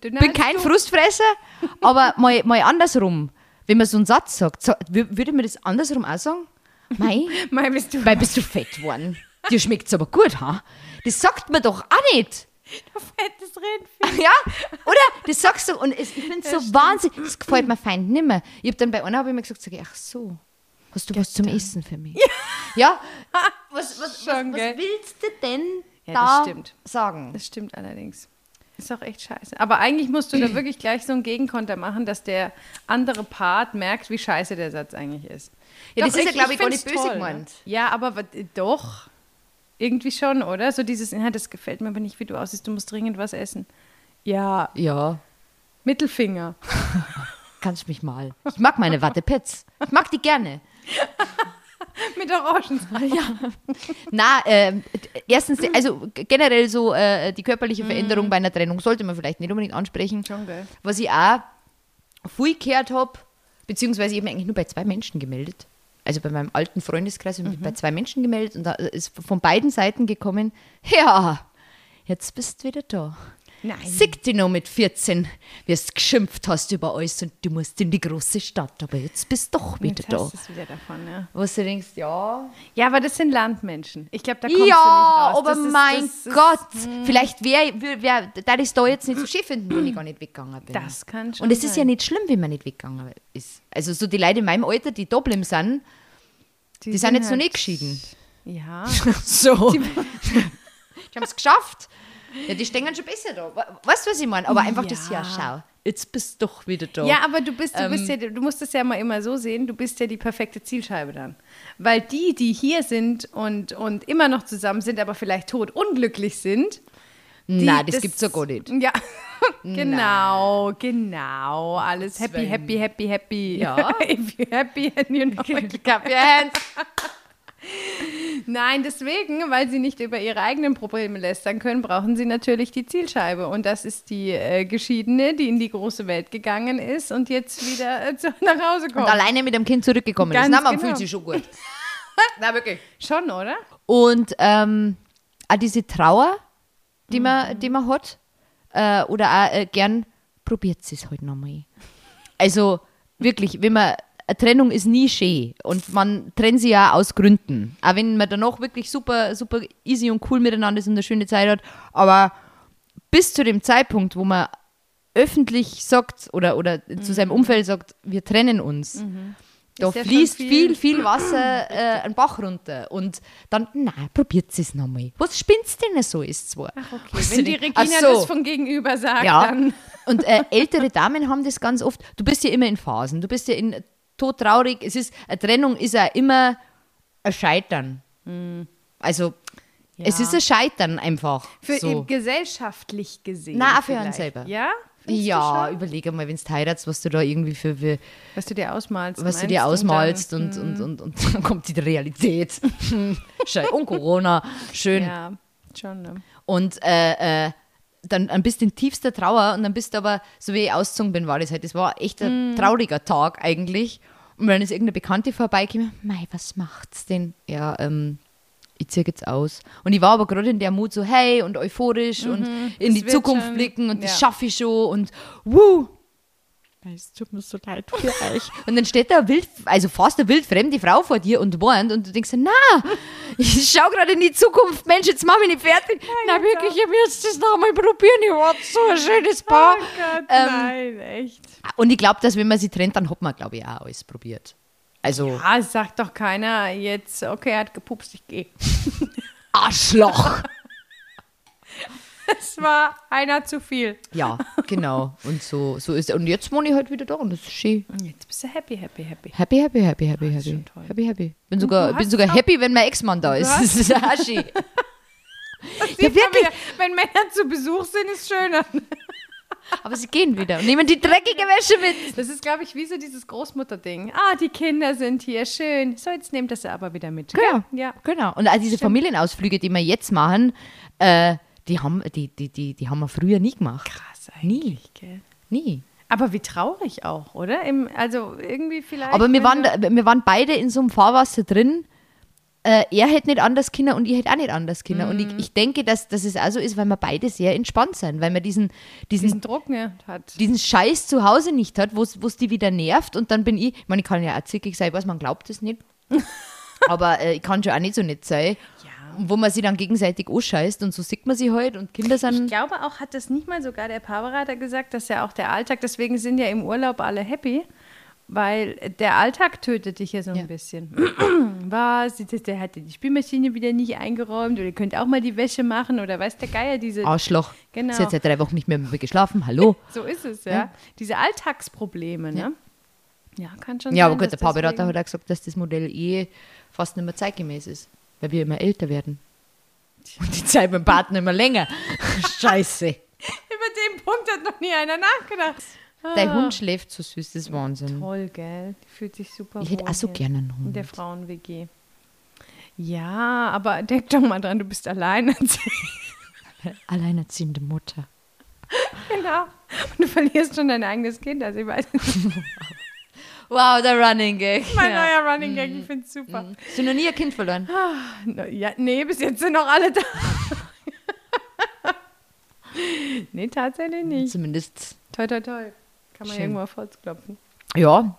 Bin kein Frustfresser, aber mal andersrum. Wenn man so einen Satz sagt, würde man das andersrum auch sagen? Mei, bist du fett geworden. Dir schmeckt es aber gut, ha? Das sagt man doch auch nicht. Du fettes Rindvieh. Ja, oder? Das sagst du. Und ich finde es so wahnsinnig. Das gefällt mir fein nimmer. Ich habe dann bei einer mir gesagt, ach so, hast du was zum Essen für mich? Ja. Was willst du denn sagen? Das stimmt allerdings. Ist auch echt scheiße. Aber eigentlich musst du da wirklich gleich so einen Gegenkonter machen, dass der andere Part merkt, wie scheiße der Satz eigentlich ist. Ja, doch, das ist ja, glaube ich, gar nicht böse gemeint. Ja, aber doch. Irgendwie schon, oder? So dieses, das gefällt mir aber nicht, wie du aussiehst, du musst dringend was essen. Ja. Ja. Mittelfinger. Kannst mich mal. Ich mag meine Wattepads. Ich mag die gerne. Mit Orangensaft. Ja. Na, erstens, also generell so die körperliche Veränderung bei einer Trennung sollte man vielleicht nicht unbedingt ansprechen. Schon, gell. Was ich auch viel gehört habe, beziehungsweise eben eigentlich nur bei 2 Menschen gemeldet. Also bei meinem alten Freundeskreis habe ich mich bei 2 Menschen gemeldet und da ist von beiden Seiten gekommen, ja, jetzt bist du wieder da. Nein. Sieg dich noch mit 14, wie du geschimpft hast über alles und du musst in die große Stadt, aber jetzt bist du doch wieder da. Jetzt hast du es wieder davon, ja. Wo du denkst, ja. Ja, aber das sind Landmenschen. Ich glaube, da kommst du nicht raus. Ja, aber mein Gott, vielleicht da ich es da jetzt nicht so schön finden, wenn ich gar nicht weggegangen bin. Das kann schon. Und es ist ja nicht schlimm, wenn man nicht weggegangen ist. Also so die Leute in meinem Alter, die da geblieben sind, die sind jetzt halt noch nicht geschieden. Ja. So. Die haben es geschafft. Ja, die stehen schon besser da. Weißt du, was ich meine? Aber einfach das Jahr, schau, jetzt bist du doch wieder da. Ja, aber du musst das ja mal immer so sehen, du bist ja die perfekte Zielscheibe dann. Weil die hier sind und immer noch zusammen sind, aber vielleicht todunglücklich sind. Nein, das gibt's ja gar nicht. Ja, genau. Alles happy, happy, happy, happy. Ja. If you're happy and you know it, clap your hands. Nein, deswegen, weil sie nicht über ihre eigenen Probleme lästern können, brauchen sie natürlich die Zielscheibe. Und das ist die Geschiedene, die in die große Welt gegangen ist und jetzt wieder nach Hause kommt. Und alleine mit dem Kind zurückgekommen ist. Na, man fühlt sich schon gut. Na, wirklich. Schon, oder? Und auch diese Trauer, die man hat, oder auch gern, probiert sie es halt nochmal. Also wirklich, wenn man... Eine Trennung ist nie schön und man trennt sie ja aus Gründen. Auch wenn man danach wirklich super, super easy und cool miteinander ist und eine schöne Zeit hat. Aber bis zu dem Zeitpunkt, wo man öffentlich sagt oder zu seinem Umfeld sagt, wir trennen uns, da fließt viel Wasser einen Bach runter. Und dann, nein, probiert sie es nochmal. Was spinnst denn so ist zwar? Ach okay, wenn die Regina das von gegenüber sagt, ja. Dann... Und ältere Damen haben das ganz oft. Du bist ja immer in Phasen, du bist ja in... todtraurig, eine Trennung ist ja immer ein Scheitern. Also, es ist ein Scheitern einfach. Für so. Gesellschaftlich gesehen. Nein, auch für einen selber. Ja? Ja, überleg mal, wenn du heiratest, was du da irgendwie für... Was du dir ausmalst. Und dann kommt die Realität. Und Corona. Schön. Ja, schon. Ne? Und dann bist du in tiefster Trauer und dann bist du aber, so wie ich ausgezogen bin, war das halt, das war echt ein trauriger Tag eigentlich. Und dann ist irgendeine Bekannte vorbeigekommen, mei, was macht's denn? Ja, ich ziehe jetzt aus. Und ich war aber gerade in der Mut so, hey, und euphorisch und in die Zukunft blicken und das schaffe ich schon und wuh. Es tut mir so leid für euch. Und dann steht da fast eine wildfremde Frau vor dir und warnt und du denkst, na, Ich schaue gerade in die Zukunft, Mensch, jetzt mach mich nicht fertig. Nein, wirklich, ich will jetzt das noch mal probieren. Ich war so ein schönes Paar. Oh Gott, nein, echt. Und ich glaube, dass wenn man sie trennt, dann hat man, glaube ich, auch alles probiert. Also, ja, es sagt doch keiner jetzt, okay, er hat gepupst, ich gehe. Arschloch! Es war einer zu viel. Ja, genau. Und so ist es. Und jetzt wohne ich halt wieder da und das ist schön. Und jetzt bist du happy. Happy. Toll. Happy. Bin sogar happy, wenn mein Ex-Mann da ist. Das ist auch schön. Ja, wirklich. Wenn Männer zu Besuch sind, ist es schöner. Aber sie gehen wieder und nehmen die dreckige Wäsche mit. Das ist, glaube ich, wie so dieses Großmutter-Ding. Ah, die Kinder sind hier, schön. So, jetzt nehmt das aber wieder mit. Genau. Ja. Genau. Und all diese Familienausflüge, die wir jetzt machen, die haben wir früher nie gemacht. Krass eigentlich, gell? Nie. Aber wie traurig auch, oder? Also irgendwie vielleicht... Aber wir waren beide in so einem Fahrwasser drin. Er hätte nicht anders Kinder und ich hätte auch nicht anders Kinder. Und ich denke, dass es auch so ist, weil wir beide sehr entspannt sind, weil man diesen Druck nicht hat. Diesen Scheiß zu Hause nicht hat, wo es die wieder nervt. Und dann bin ich meine, ich kann ja auch zickig sein, ich weiß, man glaubt es nicht. Aber ich kann schon auch nicht so nett sein. Ja. Wo man sie dann gegenseitig anscheißt und so sieht man sie halt und Kinder sind... Ich glaube auch, hat das nicht mal sogar der Paarberater gesagt, dass ja auch der Alltag, deswegen sind ja im Urlaub alle happy, weil der Alltag tötet dich ja so ein bisschen. Was? Der hat die Spülmaschine wieder nicht eingeräumt oder ihr könnt auch mal die Wäsche machen oder weiß der Geier diese... Arschloch. Genau. Sie hat seit 3 Wochen nicht mehr mit mir geschlafen, hallo. So ist es, ja. Diese Alltagsprobleme, ne? Ja, kann schon sein. Ja, aber gut, der Paarberater hat auch gesagt, dass das Modell fast nicht mehr zeitgemäß ist. Weil wir immer älter werden. Und die Zeit beim Partner immer länger. Scheiße. Über den Punkt hat noch nie einer nachgedacht. Dein Hund schläft so süß, das ist Wahnsinn. Toll, gell? Die fühlt sich super wohl. Ich hätte auch so gerne einen Hund. In der Frauen-WG. Ja, aber denk doch mal dran, du bist alleinerziehende Mutter. Genau. Und du verlierst schon dein eigenes Kind, also ich weiß nicht. Wow, der Running Gag. Mein neuer Running Gag, ich finde es super. Hast du noch nie ein Kind verloren? Ja, nee, bis jetzt sind noch alle da. Nee, tatsächlich nicht. Zumindest. Toi, toi, toi. Kann man irgendwo auf Holz klopfen. Ja.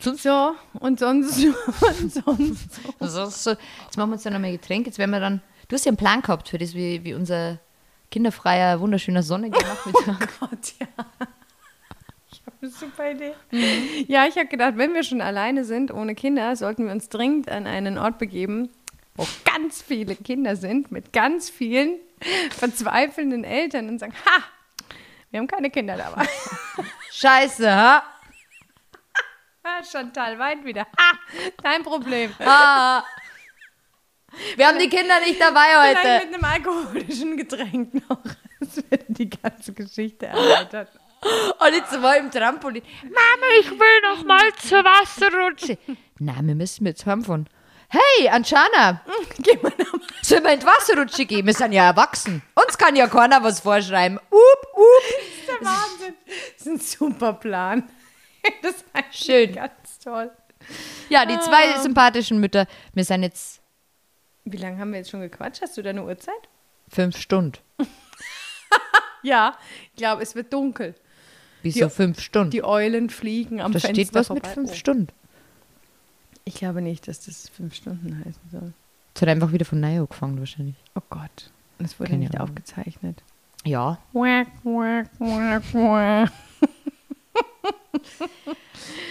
So. Jetzt machen wir uns dann nochmal ein Getränk. Jetzt werden wir dann, du hast ja einen Plan gehabt für das, wie unser kinderfreier, wunderschöner Sonnengedanke. Oh Gott, ja. Eine super Idee. Ja, ich habe gedacht, wenn wir schon alleine sind, ohne Kinder, sollten wir uns dringend an einen Ort begeben, wo ganz viele Kinder sind, mit ganz vielen verzweifelnden Eltern und sagen, ha, wir haben keine Kinder dabei. Scheiße, ha? Chantal weint wieder. Ha, dein Problem. Ha. Wir haben die Kinder nicht dabei heute. Vielleicht mit einem alkoholischen Getränk noch. Das wird die ganze Geschichte erläutert. Und jetzt war im Trampolin. Mama, ich will noch mal zur Wasserrutsche. Nein, wir müssen jetzt heimfahren. Hey, Anjana, sollen wir in die Wasserrutsche gehen? Wir sind ja erwachsen. Uns kann ja keiner was vorschreiben. Das ist der Wahnsinn. Das ist ein super Plan. Das ist schön. Ganz toll. Ja, die zwei sympathischen Mütter. Wir sind jetzt... Wie lange haben wir jetzt schon gequatscht? Hast du da eine Uhrzeit? 5 Stunden. Ja, ich glaube, es wird dunkel. Wieso 5 Stunden? Die Eulen fliegen am Fenster vorbei. Da steht was mit 5 Stunden. Ich glaube nicht, dass das 5 Stunden heißen soll. Es hat einfach wieder von Neu angefangen wahrscheinlich. Oh Gott, das wurde nicht aufgezeichnet. Ja.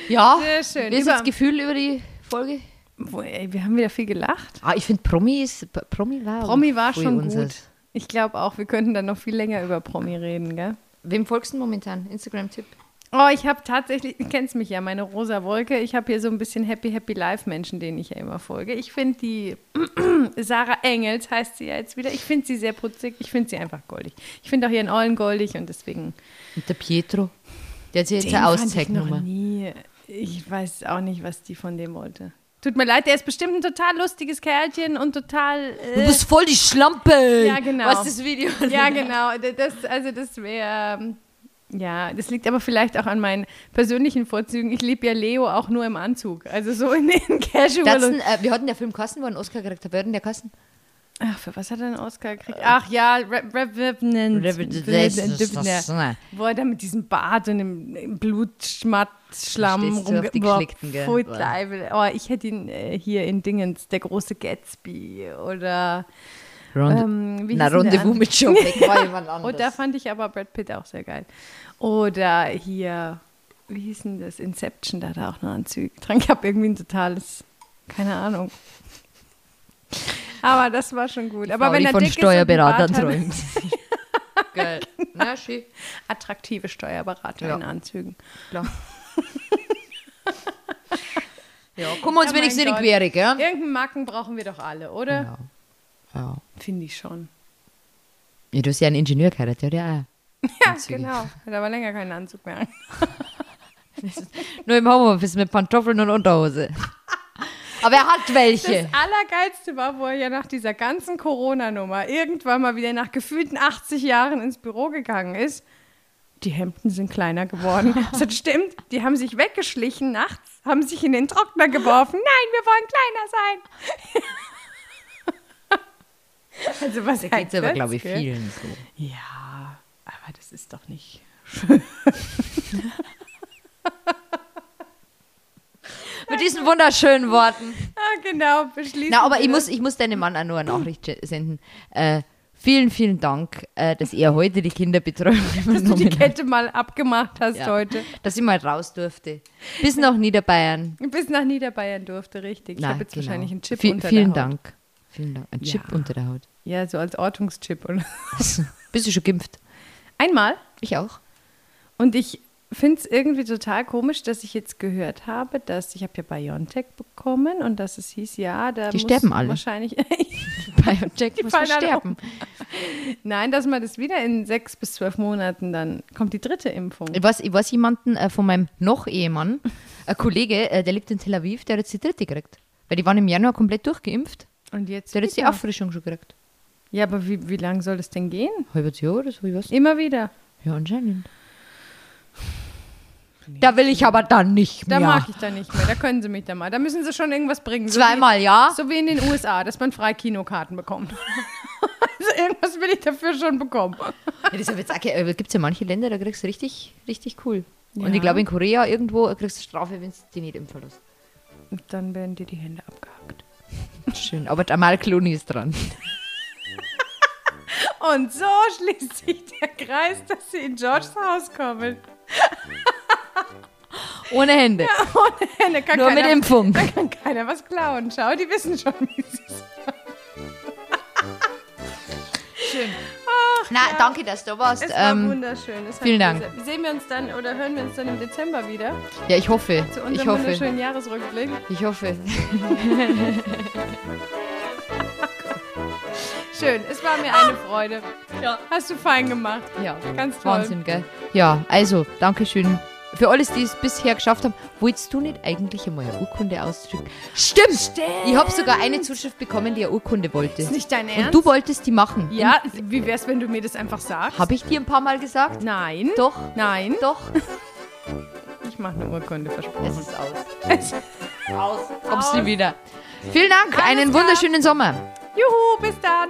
Ja, sehr schön. Wie ist das Gefühl über die Folge? Wir haben wieder viel gelacht. Ich finde, Promi war schon gut. Ich glaube auch, wir könnten dann noch viel länger über Promi reden, gell? Wem folgst du momentan? Instagram-Tipp? Oh, ich habe tatsächlich, du kennst mich ja, meine rosa Wolke. Ich habe hier so ein bisschen Happy-Life-Menschen, denen ich ja immer folge. Ich finde die Sarah Engels, heißt sie ja jetzt wieder. Ich finde sie sehr putzig. Ich finde sie einfach goldig. Ich finde auch ihren Ollen goldig und deswegen... Und der Pietro, der hat sie jetzt eine Auszeichnummer. Ich weiß auch nicht, was die von dem wollte. Tut mir leid, der ist bestimmt ein total lustiges Kerlchen und total... Du bist voll die Schlampe! Ja, genau. Was ist das Video? Ja, genau. Das wäre... Ja, das liegt aber vielleicht auch an meinen persönlichen Vorzügen. Ich liebe ja Leo auch nur im Anzug. Also so in den Casual. Wir hatten der Film Kassen, wo einen Oscar gekriegt hat. Wer hat denn der Kassen? Ach, für was hat er einen Oscar gekriegt? Ach ja, Revenant. Wo er da mit diesem Bart und dem Blutschmatt-Schlamm rumgeklickt. Oh, ich hätte ihn hier in Dingens, der große Gatsby oder Rendezvous mit Joe Black. Und da fand ich aber Brad Pitt auch sehr geil. Oder hier, wie hieß denn das? Inception, da hat er auch noch einen Zug dran gehabt. Irgendwie ein totales, keine Ahnung. Aber das war schon gut. Die aber Frau, wenn er von Steuerberatern träumt. Geil. Genau. Na, schön. Attraktive Steuerberater in Anzügen. Klar. Ja, gucken wir uns wenigstens in die Quere, gell? Irgendeinen Macken brauchen wir doch alle, oder? Ja. Ja. Finde ich schon. Ja, du hast ja einen Ingenieur gehabt, der hat ja auch Anzüge. Ja, genau. Hat aber länger keinen Anzug mehr an. Nur im Homeoffice mit Pantoffeln und Unterhose. Aber er hat welche. Das Allergeilste war, wo er ja nach dieser ganzen Corona-Nummer irgendwann mal wieder nach gefühlten 80 Jahren ins Büro gegangen ist. Die Hemden sind kleiner geworden. Das stimmt, die haben sich weggeschlichen nachts, haben sich in den Trockner geworfen. Nein, wir wollen kleiner sein. Also was da geht es aber, glaube ich, vielen so. Ja, aber das ist doch nicht schön. Mit diesen wunderschönen Worten. Ah, genau, beschließen. Na, aber ich muss deinem Mann auch nur eine Nachricht senden. Vielen, vielen Dank, dass ihr heute die Kinderbetreuung übernommen habt. Dass du die Kette mal abgemacht hast heute. Dass ich mal raus durfte. Bis nach Niederbayern. Bis nach Niederbayern durfte, richtig. Ich habe jetzt wahrscheinlich einen Chip unter der Haut. Vielen Dank. Ein Chip unter der Haut. Ja, so als Ortungschip. Oder? Bist du schon geimpft? Einmal. Ich auch. Und ich finde es irgendwie total komisch, dass ich jetzt gehört habe, dass ich habe ja Biontech bekommen und dass es hieß, ja, da die muss sterben alle. Wahrscheinlich Biontech muss sterben. Nein, dass man das wieder in 6 bis 12 Monaten, dann kommt die dritte Impfung. Ich weiß jemanden von meinem Noch-Ehemann, ein Kollege, der lebt in Tel Aviv, der hat jetzt die dritte gekriegt. Weil die waren im Januar komplett durchgeimpft. Und jetzt der hat jetzt die Auffrischung schon gekriegt. Ja, aber wie lange soll das denn gehen? Halbes Jahr oder so, ich weiß. Immer wieder? Ja, anscheinend. Da will ich aber dann nicht mehr. Da mag ich dann nicht mehr. Da können sie mich dann mal. Da müssen sie schon irgendwas bringen. So zweimal, ja. So wie in den USA, dass man frei Kinokarten bekommt. Also irgendwas will ich dafür schon bekommen. Ja, das gibt es ja manche Länder, da kriegst du richtig, richtig cool. Ja. Und ich glaube in Korea irgendwo kriegst du Strafe, wenn du die nicht impfen lässt. Und dann werden dir die Hände abgehackt. Schön, aber der Amal Clooney ist dran. Und so schließt sich der Kreis, dass sie in Georges Haus kommen. Ohne Hände. Ja, ohne Hände. Kann nur keiner, mit Impfung. Da kann keiner was klauen. Schau, die wissen schon, wie sie es schön. Ach, na, ja. Danke, dass du warst. Es war wunderschön. Vielen Dank. Sehen wir uns dann oder hören wir uns dann im Dezember wieder? Ja, ich hoffe. Zu unserem wunderschönen Jahresrückblick. Ich hoffe. Schön, es war mir eine Freude. Ja. Hast du fein gemacht. Ja, ganz toll. Wahnsinn, gell? Ja, also, Dankeschön für alles, die es bisher geschafft haben. Wolltest du nicht eigentlich einmal eine Urkunde ausdrücken? Stimmt! Ich habe sogar eine Zuschrift bekommen, die eine Urkunde wollte. Ist nicht dein Ernst? Und du wolltest die machen. Ja, und wie wär's, wenn du mir das einfach sagst? Habe ich dir ein paar Mal gesagt? Nein. Doch. Nein. Doch. Ich mache eine Urkunde, versprochen. Es ist aus. Aus. Kommst du wieder. Vielen Dank, alles einen wunderschönen Sommer. Juhu, bis dann!